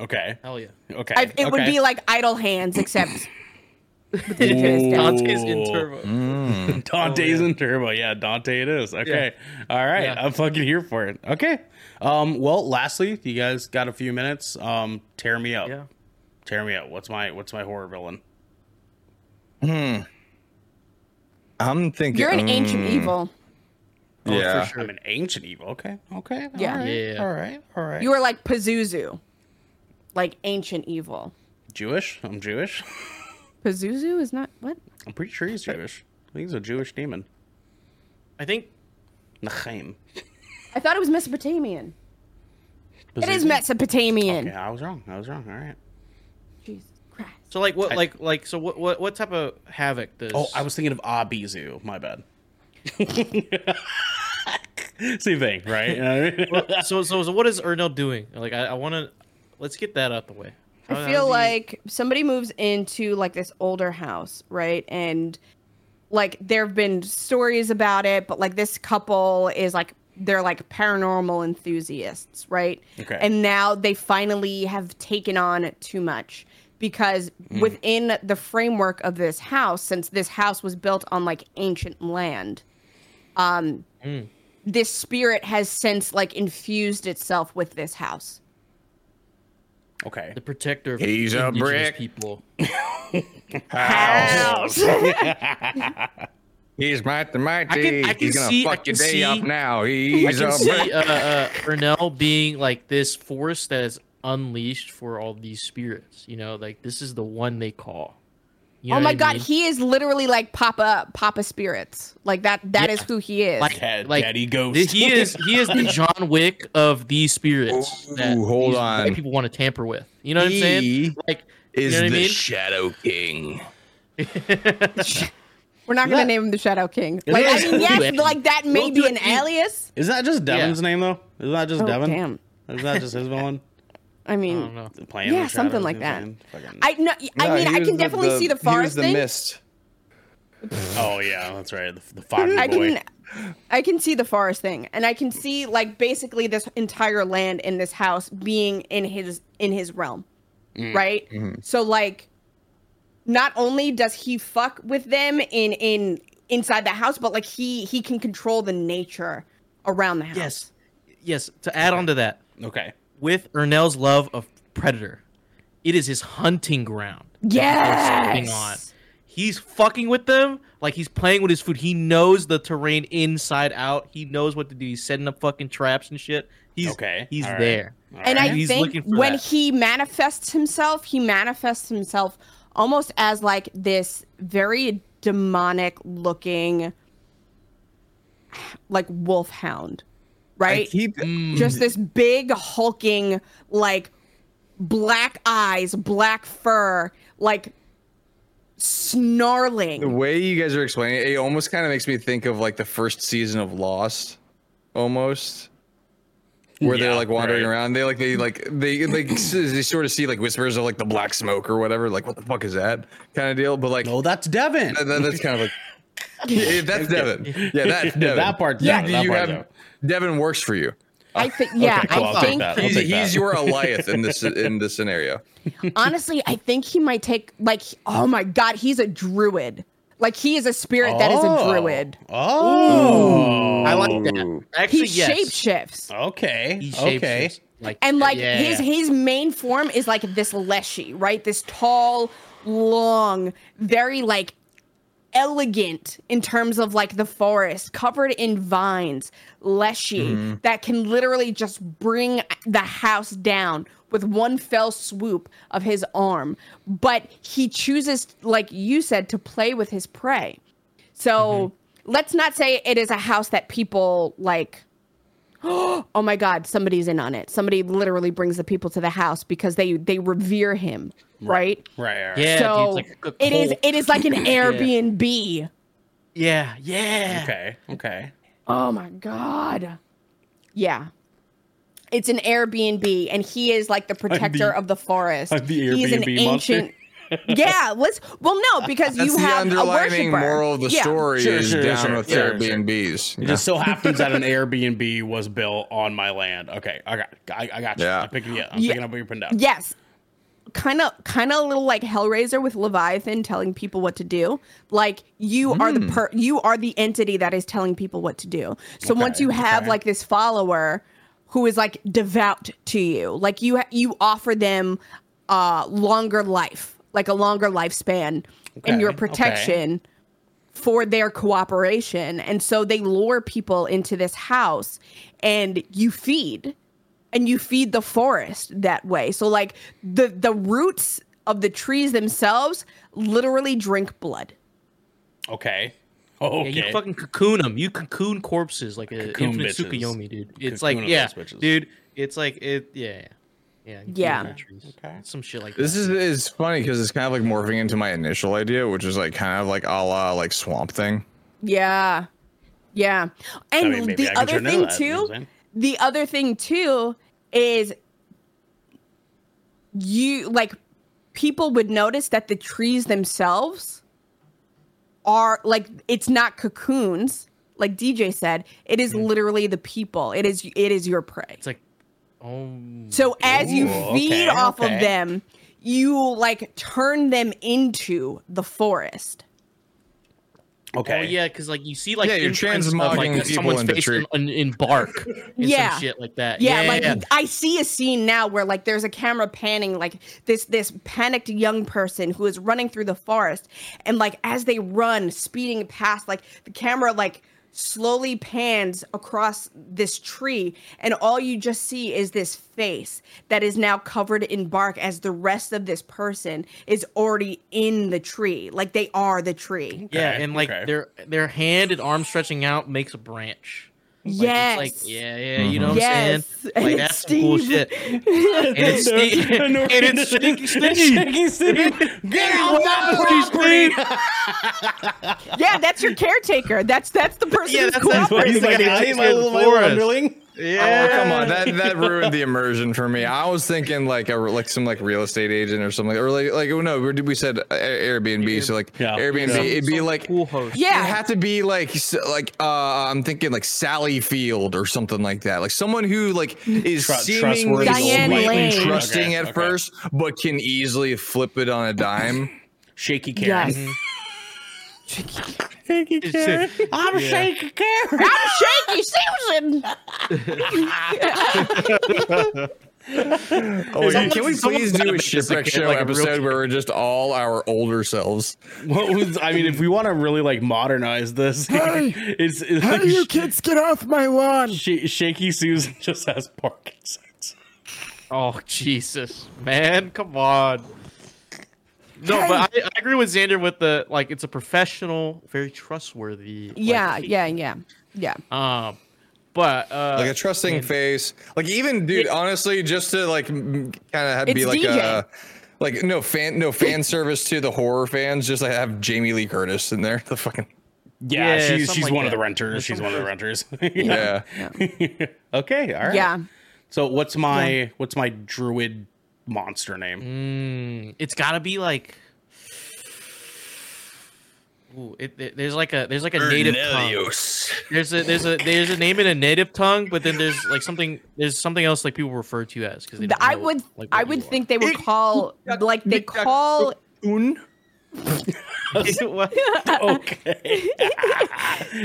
Okay. Hell yeah. Okay. It would be like Idle Hands, except Dante's in Turbo. Dante's in Turbo. Yeah, Dante it is. Okay. Yeah. All right. Yeah. I'm fucking here for it. Okay. Well, lastly, you guys got a few minutes. Tear me up. Yeah. Tear me up. What's my horror villain? I'm thinking you're an ancient evil. Oh, yeah. For sure. I'm an ancient evil. Okay. Yeah. All right. You are like Pazuzu. Like ancient evil. Jewish? I'm Jewish. Pazuzu is not what? I'm pretty sure he's Jewish. I think he's a Jewish demon. I think Nachaim. I thought it was Mesopotamian. Pazuzu? It is Mesopotamian. Okay, I was wrong. All right. Jesus Christ. So like what? So what type of havoc does? Oh, I was thinking of Abizu. My bad. Same thing, right? So what is Ernell doing? Like I want to. Let's get that out the way. I feel like somebody moves into like this older house, right? And like there have been stories about it, but like this couple is like they're like paranormal enthusiasts, right? Okay. And now they finally have taken on too much because within the framework of this house, since this house was built on like ancient land, this spirit has since like infused itself with this house. Okay. The protector of He's a brick. People. House. He's mighty. He's going to fuck your day up now. He's a brick. I can see Ernell being like this force that is unleashed for all these spirits. You know, like this is the one they call. You know God, he is literally like Papa Spirits. Like that is who he is. Like Daddy Ghost. He is the John Wick of these spirits. Ooh, that people want to tamper with. You know what I'm saying? Like is you know the I mean? Shadow King. We're not going to name him the Shadow King. Like, I mean, yes, like that may be an alias. Is that just Devin's name though? Is that just Devin? Damn. Is that just his one? I mean, something like that. I can definitely see the forest thing. He was the mist. Oh yeah, that's right. The foggy boy. I can see the forest thing, and I can see like basically this entire land in this house being in his realm, right? Mm-hmm. So like, not only does he fuck with them in inside the house, but like he can control the nature around the house. Yes. To add on to that, okay, with Ernell's love of Predator, it is his hunting ground. Yes. He's fucking with them like he's playing with his food. He knows the terrain inside out. He knows what to do. He's setting up fucking traps and shit. He's all there. Right. And I think when he manifests himself, almost as like this very demonic looking like wolfhound, right? Just this big hulking, like black eyes, black fur, like snarling. The way you guys are explaining it almost kind of makes me think of like the first season of Lost almost, where they're like wandering around. They sort of see like whispers of like the black smoke or whatever, like what the fuck is that kind of deal. But like, no, that's Devin. That's kind of like that's Devin. Yeah, that's Devin. That part. Yeah, Devin works for you. I think. Yeah, okay, cool. He's your Eliath in this scenario. Honestly, I think he might take like. Oh my God, he's a druid. Like he is a spirit that is a druid. Oh, ooh. I like that. Actually, shapeshifts. Okay. Shapeshifts. Like, and like his main form is like this leshy, right? This tall, long, very like elegant in terms of like the forest, covered in vines, leshy that can literally just bring the house down with one fell swoop of his arm. But he chooses, like you said, to play with his prey. So let's not say it is a house that people like, oh my God, somebody's in on it. Somebody literally brings the people to the house because they revere him, right? Yeah, so dude, it's like it is like an Airbnb. Yeah. Okay. Oh my God. Yeah. It's an Airbnb, and he is like the protector of the forest. I'm the Airbnb he is an ancient. Yeah, because that's you have a worshiper. Moral of the story is down with Airbnbs. It just so happens that an Airbnb was built on my land. Okay, I got you. Yeah. I'm picking up what you're putting down. Yes, kind of a little like Hellraiser with Leviathan telling people what to do. Like you are the you are the entity that is telling people what to do. So once you have like this follower who is like devout to you, like you offer them longer life, like a longer lifespan and your protection for their cooperation. And so they lure people into this house and you feed the forest that way. So like the roots of the trees themselves literally drink blood. Okay. Oh, okay. Yeah, you fucking cocoon them. You cocoon corpses like an infinite Tsukuyomi, dude. It's cocoon like, dude. It's like it, yeah. Okay. Some shit like this that. It's funny because it's kind of like morphing into my initial idea, which is like kind of like a la like Swamp Thing. Yeah. And I mean, the other thing too is you like people would notice that the trees themselves are like it's not cocoons like DJ said, it is literally the people, it is your prey. It's like so as you feed off of them, you like turn them into the forest. Okay. Oh, yeah, because like you see, like you're transmogging like, someone's face in bark, and some shit like that. Yeah. I see a scene now where like there's a camera panning like this panicked young person who is running through the forest, and like as they run, speeding past, like the camera like slowly pans across this tree, and all you just see is this face that is now covered in bark, as the rest of this person is already in the tree, like they are the tree. Okay. Yeah, and like their hand and arm stretching out makes a branch. Like, yes. It's like, you know what I'm saying? And like that's some bullshit. And it's stinky. And it's stinky. Get out that property. Yeah, that's your caretaker. That's the person who's cooperating. He's like, I hate my little underling. Yeah, oh, come on, that ruined the immersion for me. I was thinking like some real estate agent or something, or we said Airbnb, so like Airbnb, it'd be like cool host. Yeah, it'd have to be like I'm thinking like Sally Field or something like that, like someone who like is seemingly trusting at first, but can easily flip it on a dime. Shaky Karen. Yes. shaky Karen. I'm shaky Karen. I'm shaky Susan. Oh, can we please do a Shipwreck Show episode where we're just all our older selves? What was, I mean, if we want to really like modernize this, hey, it's how like, do you kids get off my lawn? Shaky Susan just has Parkinson's. Oh Jesus, man, come on. No, hey. But I agree with Xander with the like. It's a professional, very trustworthy. Yeah, like, yeah. But like a trusting face. Like even dude, honestly, just to like kind of have to be like DJ. Like no fan service to the horror fans. Just like have Jamie Lee Curtis in there. The fucking yeah, she's like one of the renters. She's one of the renters. Yeah. Okay. All right. Yeah. So what's my druid monster name? It's gotta be like there's like a native tongue. There's a name in a native tongue, but then there's like something else like people refer to you as because I would think they would call like they call un. Okay.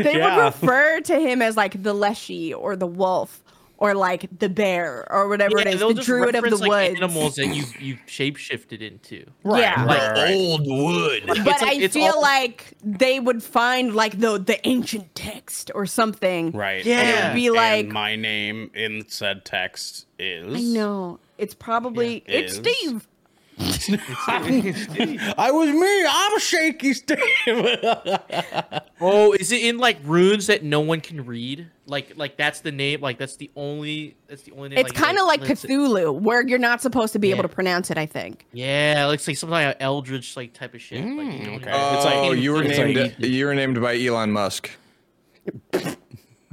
They would refer to him as like the Leshy or the wolf. Or like the bear or whatever it is, the druid of the woods. Animals that you shape-shifted into. Right. Yeah. Like old wood. But like, I feel like they would find like the ancient text or something. Right. Yeah. And it would be like. And my name in said text is. I know. It's probably. Yeah, it's Steve. I was me. I'm a shaky Steve. Oh, is it in like runes that no one can read? Like that's the name. Like that's the only name. It's like, kind of like Cthulhu, where you're not supposed to be able to pronounce it. I think. Yeah, it's like something like Eldritch like type of shit. Like, okay. Oh, it's like, you were named by Elon Musk.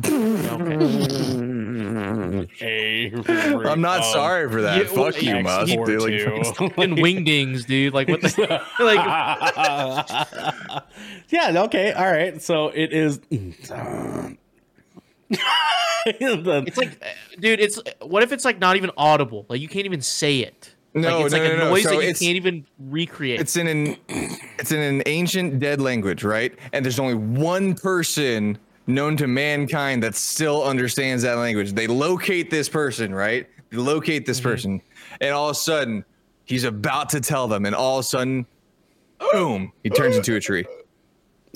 Okay. I'm not sorry for that. Fuck you, Musk. Dude, like, and wingdings, dude. Like what the like? Yeah. Okay. All right. So it is. It's like, dude. It's what if it's like not even audible? Like you can't even say it. No, like, it's like a noise that you can't even recreate. It's in an ancient dead language, right? And there's only one person known to mankind that still understands that language. They locate this person, right? And all of a sudden, he's about to tell them, and all of a sudden, boom, he turns into a tree.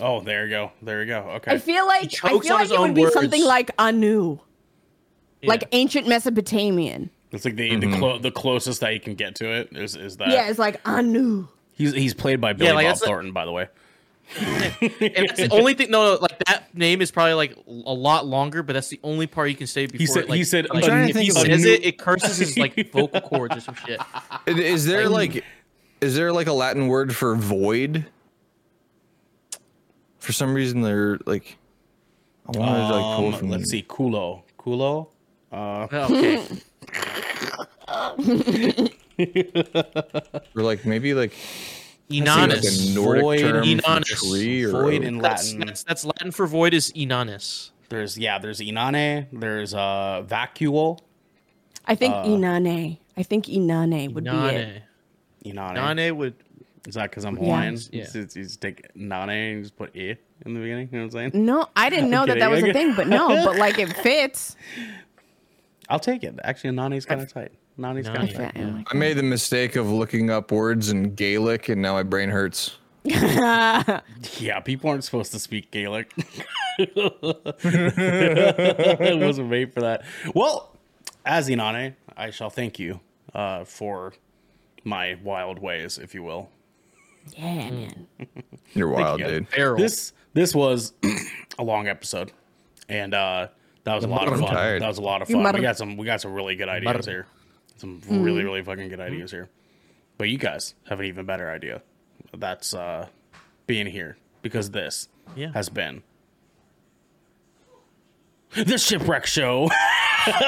Oh, there you go. Okay. I feel like it would be something like Anu, like ancient Mesopotamian. It's like the closest that you can get to it is that. Yeah, it's like Anu. He's played by Billy Bob Thornton, by the way. And that's the only thing. No, like that name is probably like a lot longer, but that's the only part you can say before. He said. Like, if he says it curses his like vocal cords or some shit. Is there like a Latin word for void? For some reason, they're like. I wanted to like pull from. Let's see, culo. Okay. Or like maybe like. Enanus, like void, term enanus. Tree or void in Latin. That's Latin for void is enanus. There's enane. There's vacuole. I think enane. Would be it. Enane would. Is that because I'm Hawaiian? Yeah. You just take nane and just put e in the beginning. You know what I'm saying? No, I didn't know that was a thing. But no, but like it fits. I'll take it. Actually, nane's kind of tight. I made the mistake of looking up words in Gaelic, and now my brain hurts. Yeah, people aren't supposed to speak Gaelic. It wasn't made for that. Well, as Inanne, I shall thank you for my wild ways, if you will. Yeah, man. You're wild, dude. This was a long episode, and that was a lot of fun. That was a lot of fun. We got some really good ideas here. Some really, really fucking good ideas here. But you guys have an even better idea. That's being here. Because this has been the Shipwreck Show.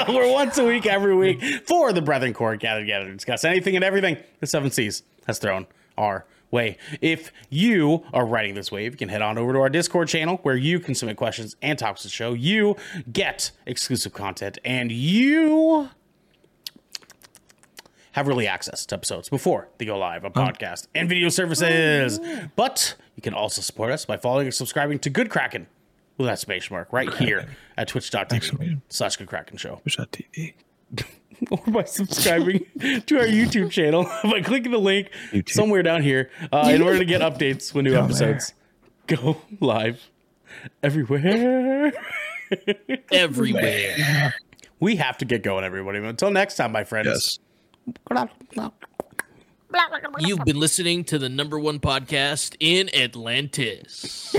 We're once a week, every week, for the Brethren Core gathered together to discuss anything and everything the Seven Seas has thrown our way. If you are riding this wave, you can head on over to our Discord channel where you can submit questions and topics to the show. You get exclusive content and you... have early access to episodes before they go live on podcast and video services. But you can also support us by following and subscribing to Good Kraken with that space mark right here at twitch.tv/Good Kraken Show. Twitch.tv. Or by subscribing to our YouTube channel by clicking the link somewhere down here in order to get updates when new episodes go live everywhere. We have to get going, everybody. Until next time, my friends. Yes. You've been listening to the number one podcast in Atlantis.